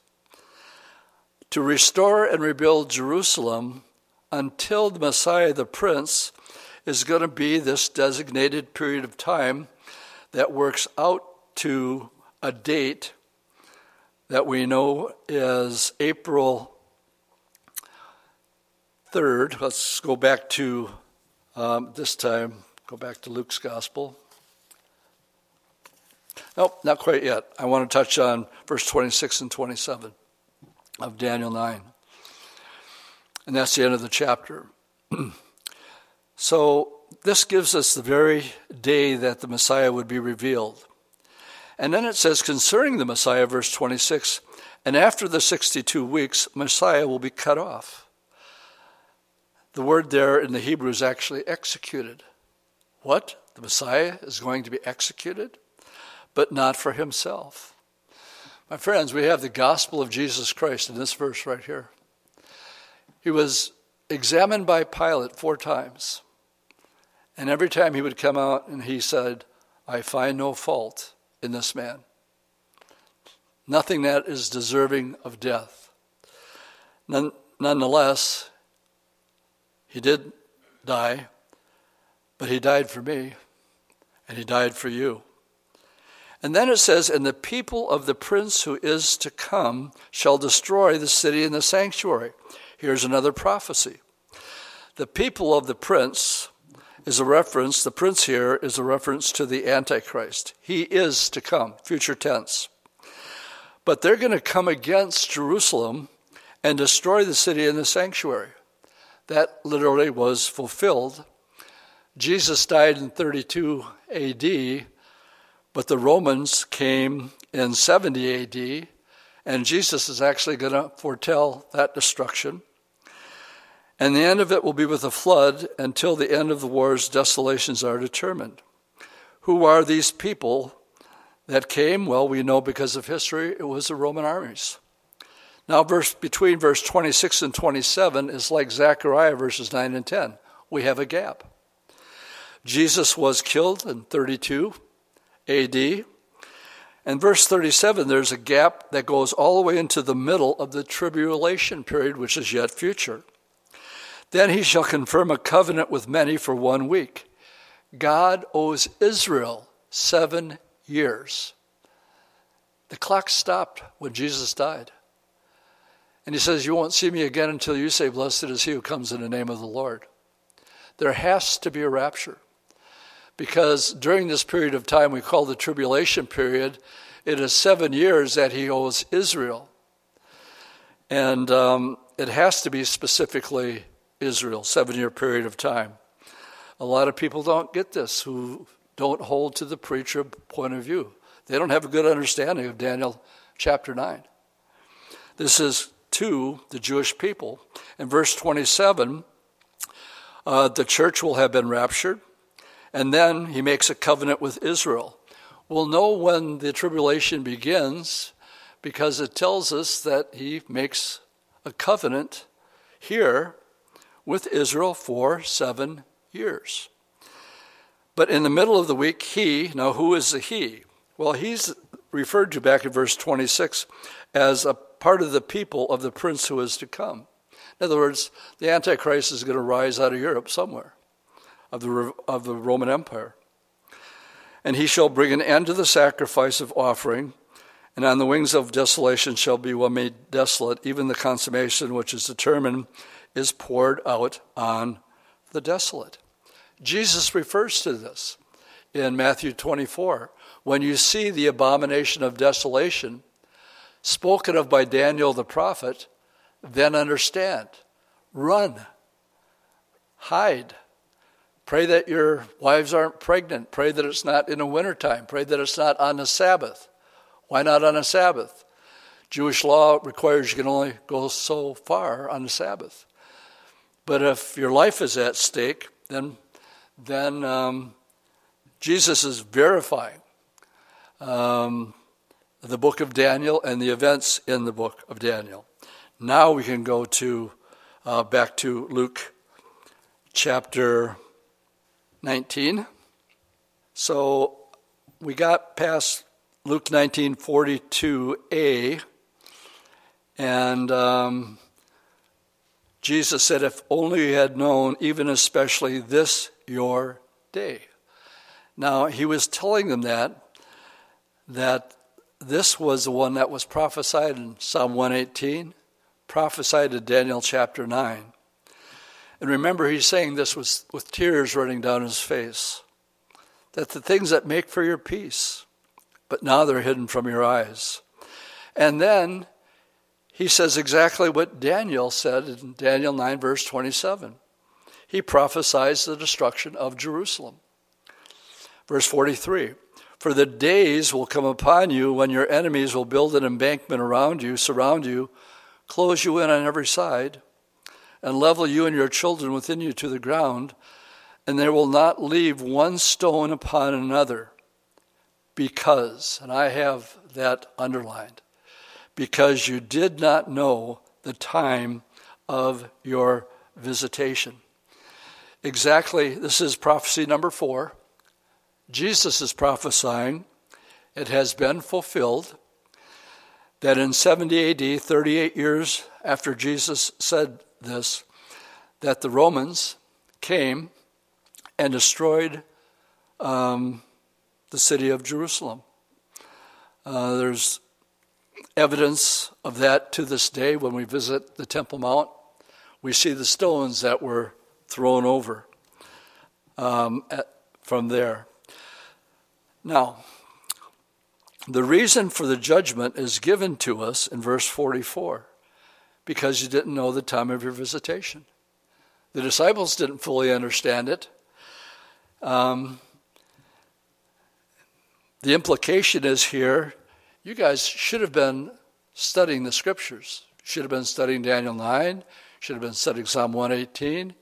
To restore and rebuild Jerusalem until the Messiah, the Prince, is going to be this designated period of time that works out to a date that we know is April 3rd. Let's go back to this time. Go back to Luke's Gospel. Nope, not quite yet. I want to touch on verse 26 and 27 of Daniel 9. And that's the end of the chapter. So this gives us the very day that the Messiah would be revealed. And then it says, concerning the Messiah, verse 26, And after the 62 weeks, Messiah will be cut off. The word there in the Hebrew is actually executed. What? The Messiah is going to be executed, but not for himself. My friends, we have the gospel of Jesus Christ in this verse right here. He was examined by Pilate 4 times. And every time he would come out and he said, I find no fault in this man. Nothing that is deserving of death. Nonetheless, he did die, but he died for me, and he died for you. And then it says, and the people of the prince who is to come shall destroy the city and the sanctuary. Here's another prophecy. The people of the prince is a reference, the prince here is a reference to the Antichrist. He is to come, future tense. But they're going to come against Jerusalem and destroy the city and the sanctuary. That literally was fulfilled. Jesus died in 32 AD, but the Romans came in 70 AD, and Jesus is actually going to foretell that destruction. And the end of it will be with a flood until the end of the war's desolations are determined. Who are these people that came? Well, we know because of history, it was the Roman armies. Now, between verse 26 and 27 is like Zechariah verses 9 and 10. We have a gap. Jesus was killed in 32 AD. And verse 37, there's a gap that goes all the way into the middle of the tribulation period, which is yet future. Then he shall confirm a covenant with many for 1 week. God owes Israel 7 years. The clock stopped when Jesus died. And he says, you won't see me again until you say, blessed is he who comes in the name of the Lord. There has to be a rapture. Because during this period of time we call the tribulation period, it is 7 years that he owes Israel. And it has to be specifically Israel, 7-year period of time. A lot of people don't get this, who don't hold to the preacher point of view. They don't have a good understanding of Daniel chapter 9. This is to the Jewish people. In verse 27, the church will have been raptured, and then he makes a covenant with Israel. We'll know when the tribulation begins because it tells us that he makes a covenant here with Israel for 7 years. But in the middle of the week, he, now who is the he? Well, he's referred to back in verse 26 as a part of the people of the prince who is to come. In other words, the Antichrist is going to rise out of Europe somewhere, of the Roman Empire. And he shall bring an end to the sacrifice of offering, and on the wings of desolation shall be one made desolate, even the consummation which is determined is poured out on the desolate. Jesus refers to this in Matthew 24. When you see the abomination of desolation, spoken of by Daniel the prophet, then understand, run, hide, pray that your wives aren't pregnant, pray that it's not in the wintertime, pray that it's not on the Sabbath. Why not on a Sabbath? Jewish law requires you can only go so far on the Sabbath. But if your life is at stake, then Jesus is verifying the book of Daniel and the events in the book of Daniel. Now we can go to back to Luke chapter 19. So we got past Luke 19:42a, and Jesus said, if only you had known, even especially this your day. Now, he was telling them that this was the one that was prophesied in Psalm 118, prophesied in Daniel chapter 9. And remember, he's saying this with tears running down his face, that the things that make for your peace, but now they're hidden from your eyes. And then he says exactly what Daniel said in Daniel 9, verse 27. He prophesies the destruction of Jerusalem. Verse 43, For the days will come upon you when your enemies will build an embankment around you, surround you, close you in on every side, and level you and your children within you to the ground, and they will not leave one stone upon another. Because, and I have that underlined, because you did not know the time of your visitation. Exactly, this is prophecy number 4. Jesus is prophesying, it has been fulfilled, that in 70 AD, 38 years after Jesus said this, that the Romans came and destroyed the city of Jerusalem. There's evidence of that to this day. When we visit the Temple Mount, we see the stones that were thrown over from there. Now, the reason for the judgment is given to us in verse 44, because you didn't know the time of your visitation. The disciples didn't fully understand it. The implication is here, you guys should have been studying the scriptures. You should have been studying Daniel 9. You should have been studying Psalm 118.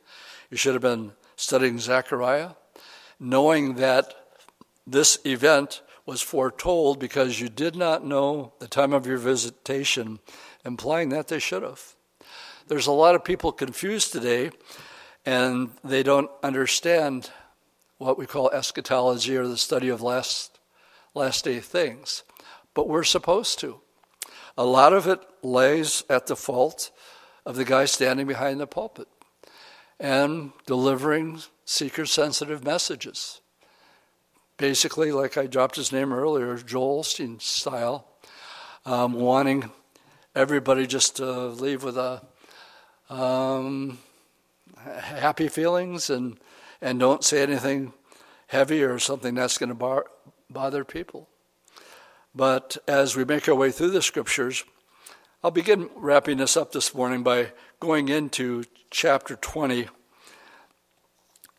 You should have been studying Zechariah, knowing that this event was foretold because you did not know the time of your visitation, implying that they should have. There's a lot of people confused today, and they don't understand what we call eschatology, or the study of last day things. But we're supposed to. A lot of it lays at the fault of the guy standing behind the pulpit and delivering seeker-sensitive messages. Basically, like I dropped his name earlier, Joel Osteen style, wanting everybody just to leave with happy feelings and don't say anything heavy or something that's going to bother people. But as we make our way through the scriptures, I'll begin wrapping this up this morning by going into chapter 20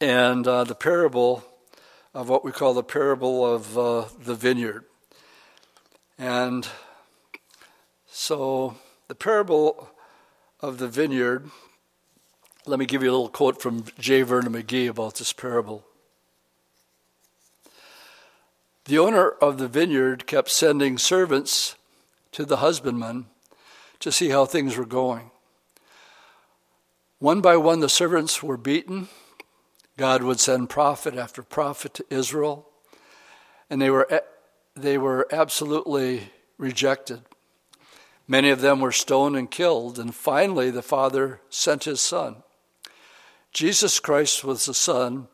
and the parable of what we call the parable of the vineyard. And so the parable of the vineyard, let me give you a little quote from J. Vernon McGee about this parable. The owner of the vineyard kept sending servants to the husbandman to see how things were going. One by one, the servants were beaten. God would send prophet after prophet to Israel, and they were absolutely rejected. Many of them were stoned and killed, and finally the Father sent his Son. Jesus Christ was the Son,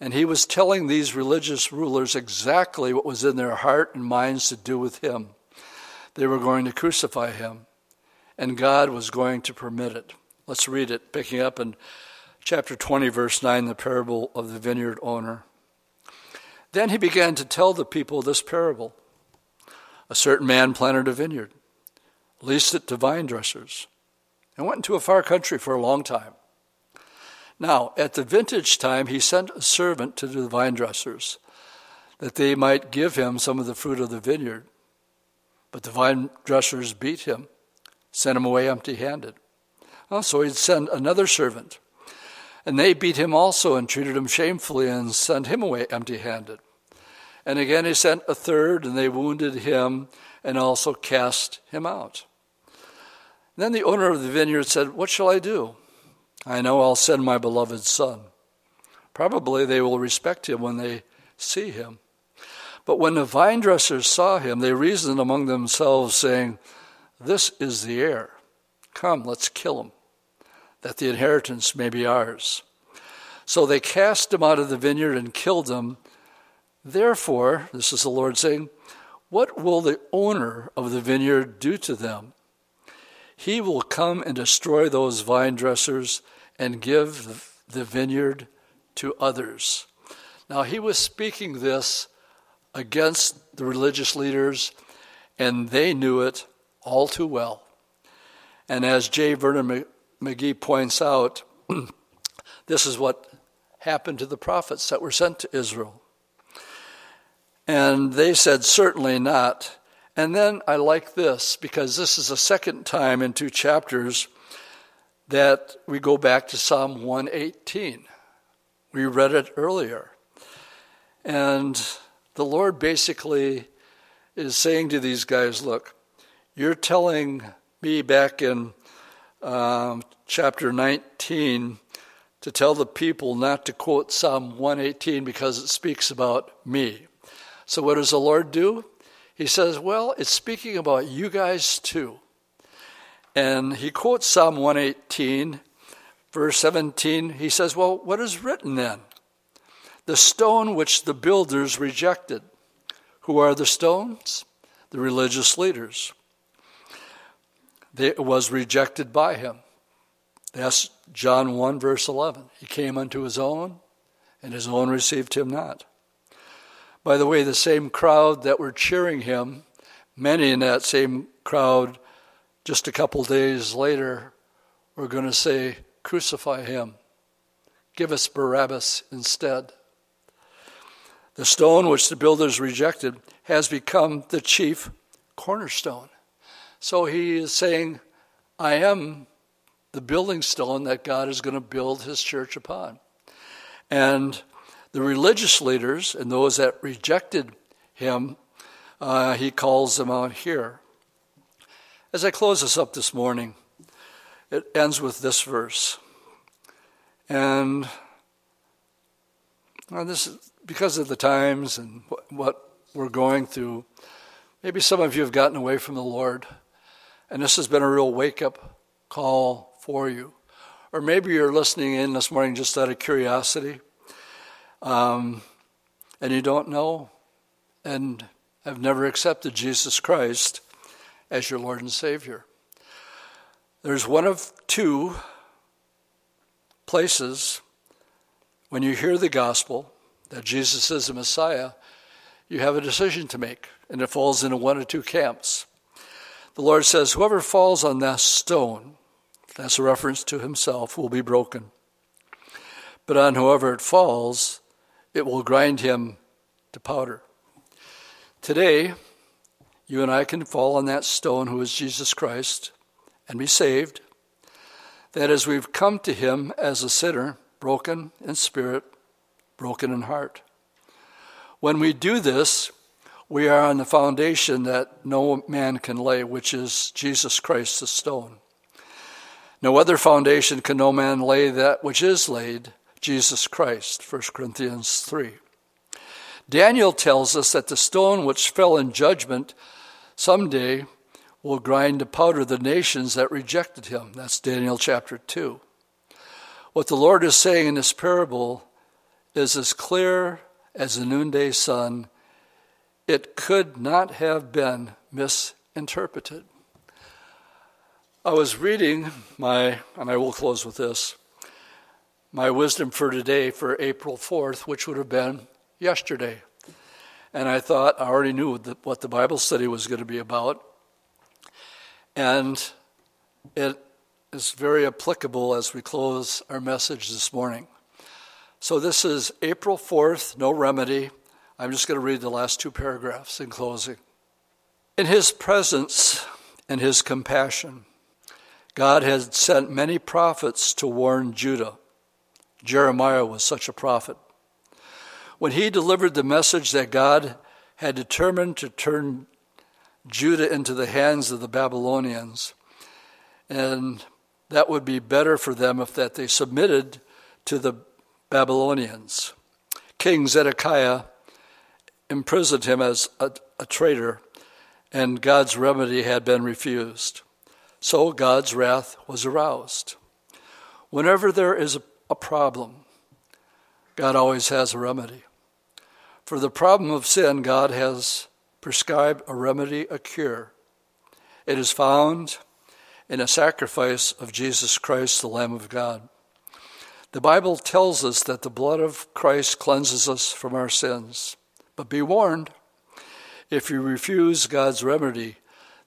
and he was telling these religious rulers exactly what was in their heart and minds to do with him. They were going to crucify him, and God was going to permit it. Let's read it, picking up in chapter 20, verse 9, the parable of the vineyard owner. Then he began to tell the people this parable. A certain man planted a vineyard, leased it to vine dressers, and went into a far country for a long time. Now, at the vintage time, he sent a servant to the vine dressers, that they might give him some of the fruit of the vineyard. But the vine dressers beat him, sent him away empty-handed. Also, he'd send another servant, and they beat him also and treated him shamefully and sent him away empty-handed. And again he sent a third, and they wounded him and also cast him out. Then the owner of the vineyard said, "What shall I do? I know I'll send my beloved son. Probably they will respect him when they see him." But when the vine dressers saw him, they reasoned among themselves, saying, "This is the heir. Come, let's kill him, that the inheritance may be ours." So they cast him out of the vineyard and killed him. Therefore, this is the Lord saying, what will the owner of the vineyard do to them? He will come and destroy those vine dressers and give the vineyard to others. Now, he was speaking this against the religious leaders, and they knew it all too well. And as J. Vernon McGee points out, this is what happened to the prophets that were sent to Israel. And they said, certainly not. And then I like this, because this is the second time in two chapters that we go back to Psalm 118. We read it earlier. And the Lord basically is saying to these guys, look, you're telling me back in chapter 19 to tell the people not to quote Psalm 118 because it speaks about me. So what does the Lord do? He says, well, it's speaking about you guys too. And he quotes Psalm 118, verse 17. He says, well, what is written then? The stone which the builders rejected. Who are the stones? The religious leaders. It was rejected by him. That's John 1, verse 11. He came unto his own, and his own received him not. By the way, the same crowd that were cheering him, many in that same crowd, just a couple days later, were going to say, crucify him. Give us Barabbas instead. The stone which the builders rejected has become the chief cornerstone. So he is saying, I am the building stone that God is going to build his church upon. And the religious leaders and those that rejected him, he calls them out here. As I close this up this morning, it ends with this verse. And this is because of the times and what we're going through. Maybe some of you have gotten away from the Lord, and this has been a real wake-up call for you. Or maybe you're listening in this morning just out of curiosity, and you don't know and have never accepted Jesus Christ as your Lord and Savior. There's one of two places when you hear the gospel that Jesus is the Messiah, you have a decision to make, and it falls into one of two camps. The Lord says, whoever falls on that stone, that's a reference to himself, will be broken. But on whoever it falls, it will grind him to powder. Today, you and I can fall on that stone who is Jesus Christ and be saved. That is, we've come to him as a sinner, broken in spirit, broken in heart. When we do this, we are on the foundation that no man can lay, which is Jesus Christ the stone. No other foundation can no man lay that which is laid, Jesus Christ, 1 Corinthians 3. Daniel tells us that the stone which fell in judgment someday will grind to powder the nations that rejected him. That's Daniel chapter 2. What the Lord is saying in this parable is as clear as the noonday sun. It could not have been misinterpreted. I was reading and I will close with this, my wisdom for today for April 4th, which would have been yesterday. And I thought I already knew what the Bible study was going to be about. And it is very applicable as we close our message this morning. So this is April 4th, no remedy. I'm just going to read the last two paragraphs in closing. In his presence and his compassion, God had sent many prophets to warn Judah. Jeremiah was such a prophet. When he delivered the message that God had determined to turn Judah into the hands of the Babylonians, and that would be better for them if that they submitted to the Babylonians. King Zedekiah imprisoned him as a traitor, and God's remedy had been refused. So God's wrath was aroused. Whenever there is a problem, God always has a remedy. For the problem of sin, God has prescribed a remedy, a cure. It is found in a sacrifice of Jesus Christ, the Lamb of God. The Bible tells us that the blood of Christ cleanses us from our sins. But be warned, if you refuse God's remedy,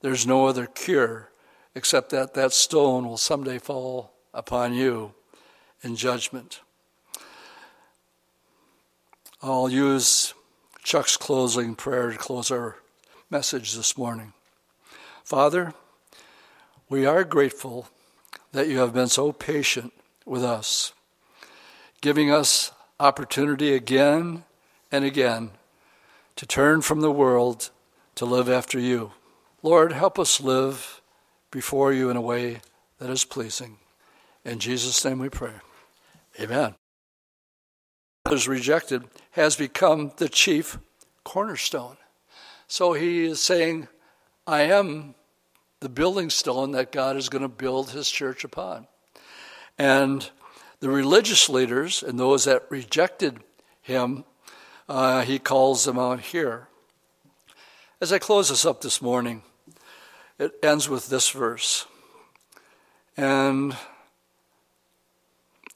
there's no other cure except that that stone will someday fall upon you in judgment. I'll use Chuck's closing prayer to close our message this morning. Father, we are grateful that you have been so patient with us, giving us opportunity again and again to turn from the world to live after you. Lord, help us live before you in a way that is pleasing. In Jesus' name we pray. Amen. Is rejected has become the chief cornerstone. So he is saying, I am the building stone that God is going to build his church upon. And the religious leaders and those that rejected him, he calls them out here. As I close this up this morning, it ends with this verse. And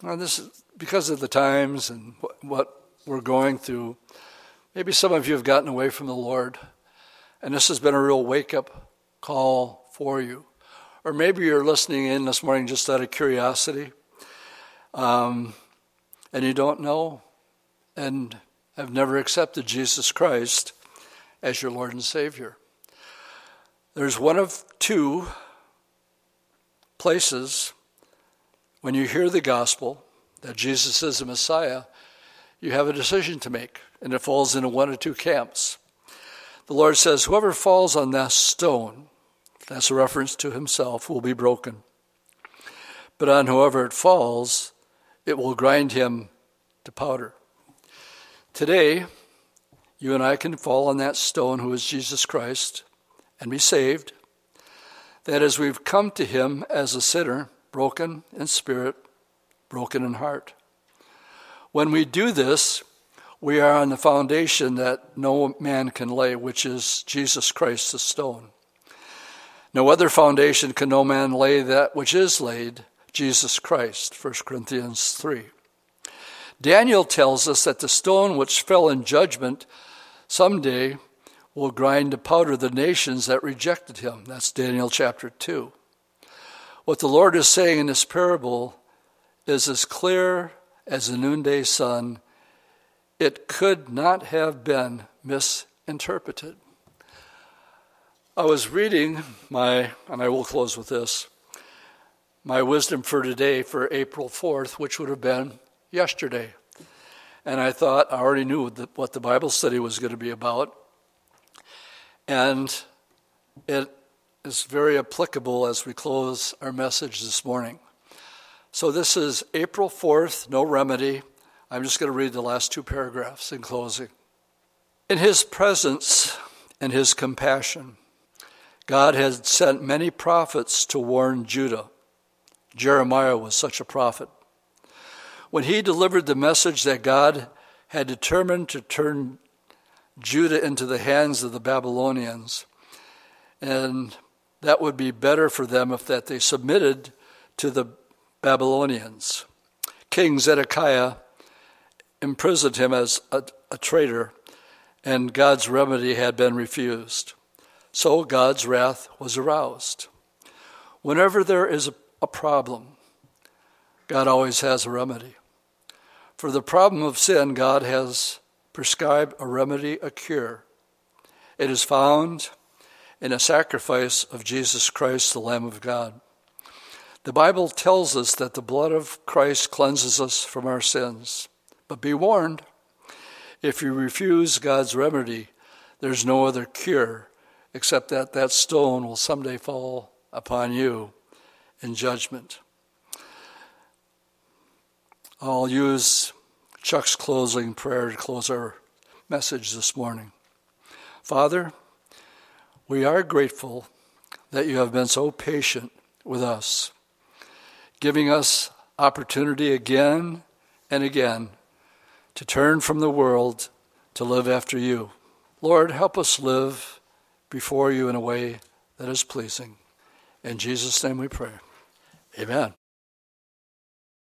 this is because of the times and what we're going through. Maybe some of you have gotten away from the Lord, and this has been a real wake-up call for you. Or maybe you're listening in this morning just out of curiosity, and you don't know and have never accepted Jesus Christ as your Lord and Savior. There's one of two places when you hear the gospel that Jesus is the Messiah, you have a decision to make, and it falls into one or two camps. The Lord says, whoever falls on that stone, that's a reference to himself, will be broken. But on whoever it falls, it will grind him to powder. Today, you and I can fall on that stone who is Jesus Christ and be saved. That is, we've come to him as a sinner, broken in spirit, broken in heart. When we do this, we are on the foundation that no man can lay, which is Jesus Christ the stone. No other foundation can no man lay that which is laid, Jesus Christ, 1 Corinthians 3. Daniel tells us that the stone which fell in judgment someday will grind to powder the nations that rejected him. That's Daniel chapter 2. What the Lord is saying in this parable is as clear as the noonday sun. It could not have been misinterpreted. I was reading and I will close with this, my wisdom for today for April 4th, which would have been yesterday. And I thought I already knew what the Bible study was going to be about. And it is very applicable as we close our message this morning. So this is April 4th, no remedy. I'm just going to read the last two paragraphs in closing. In his presence and his compassion, God had sent many prophets to warn Judah. Jeremiah was such a prophet. When he delivered the message that God had determined to turn Judah into the hands of the Babylonians, and that would be better for them if that they submitted to the Babylonians. King Zedekiah imprisoned him as a traitor, and God's remedy had been refused. So God's wrath was aroused. Whenever there is a problem, God always has a remedy. For the problem of sin, God has prescribed a remedy, a cure. It is found in a sacrifice of Jesus Christ, the Lamb of God. The Bible tells us that the blood of Christ cleanses us from our sins. But be warned, if you refuse God's remedy, there's no other cure except that that stone will someday fall upon you in judgment. I'll use Chuck's closing prayer to close our message this morning. Father, we are grateful that you have been so patient with us, giving us opportunity again and again to turn from the world to live after you. Lord, help us live before you in a way that is pleasing. In Jesus' name we pray. Amen.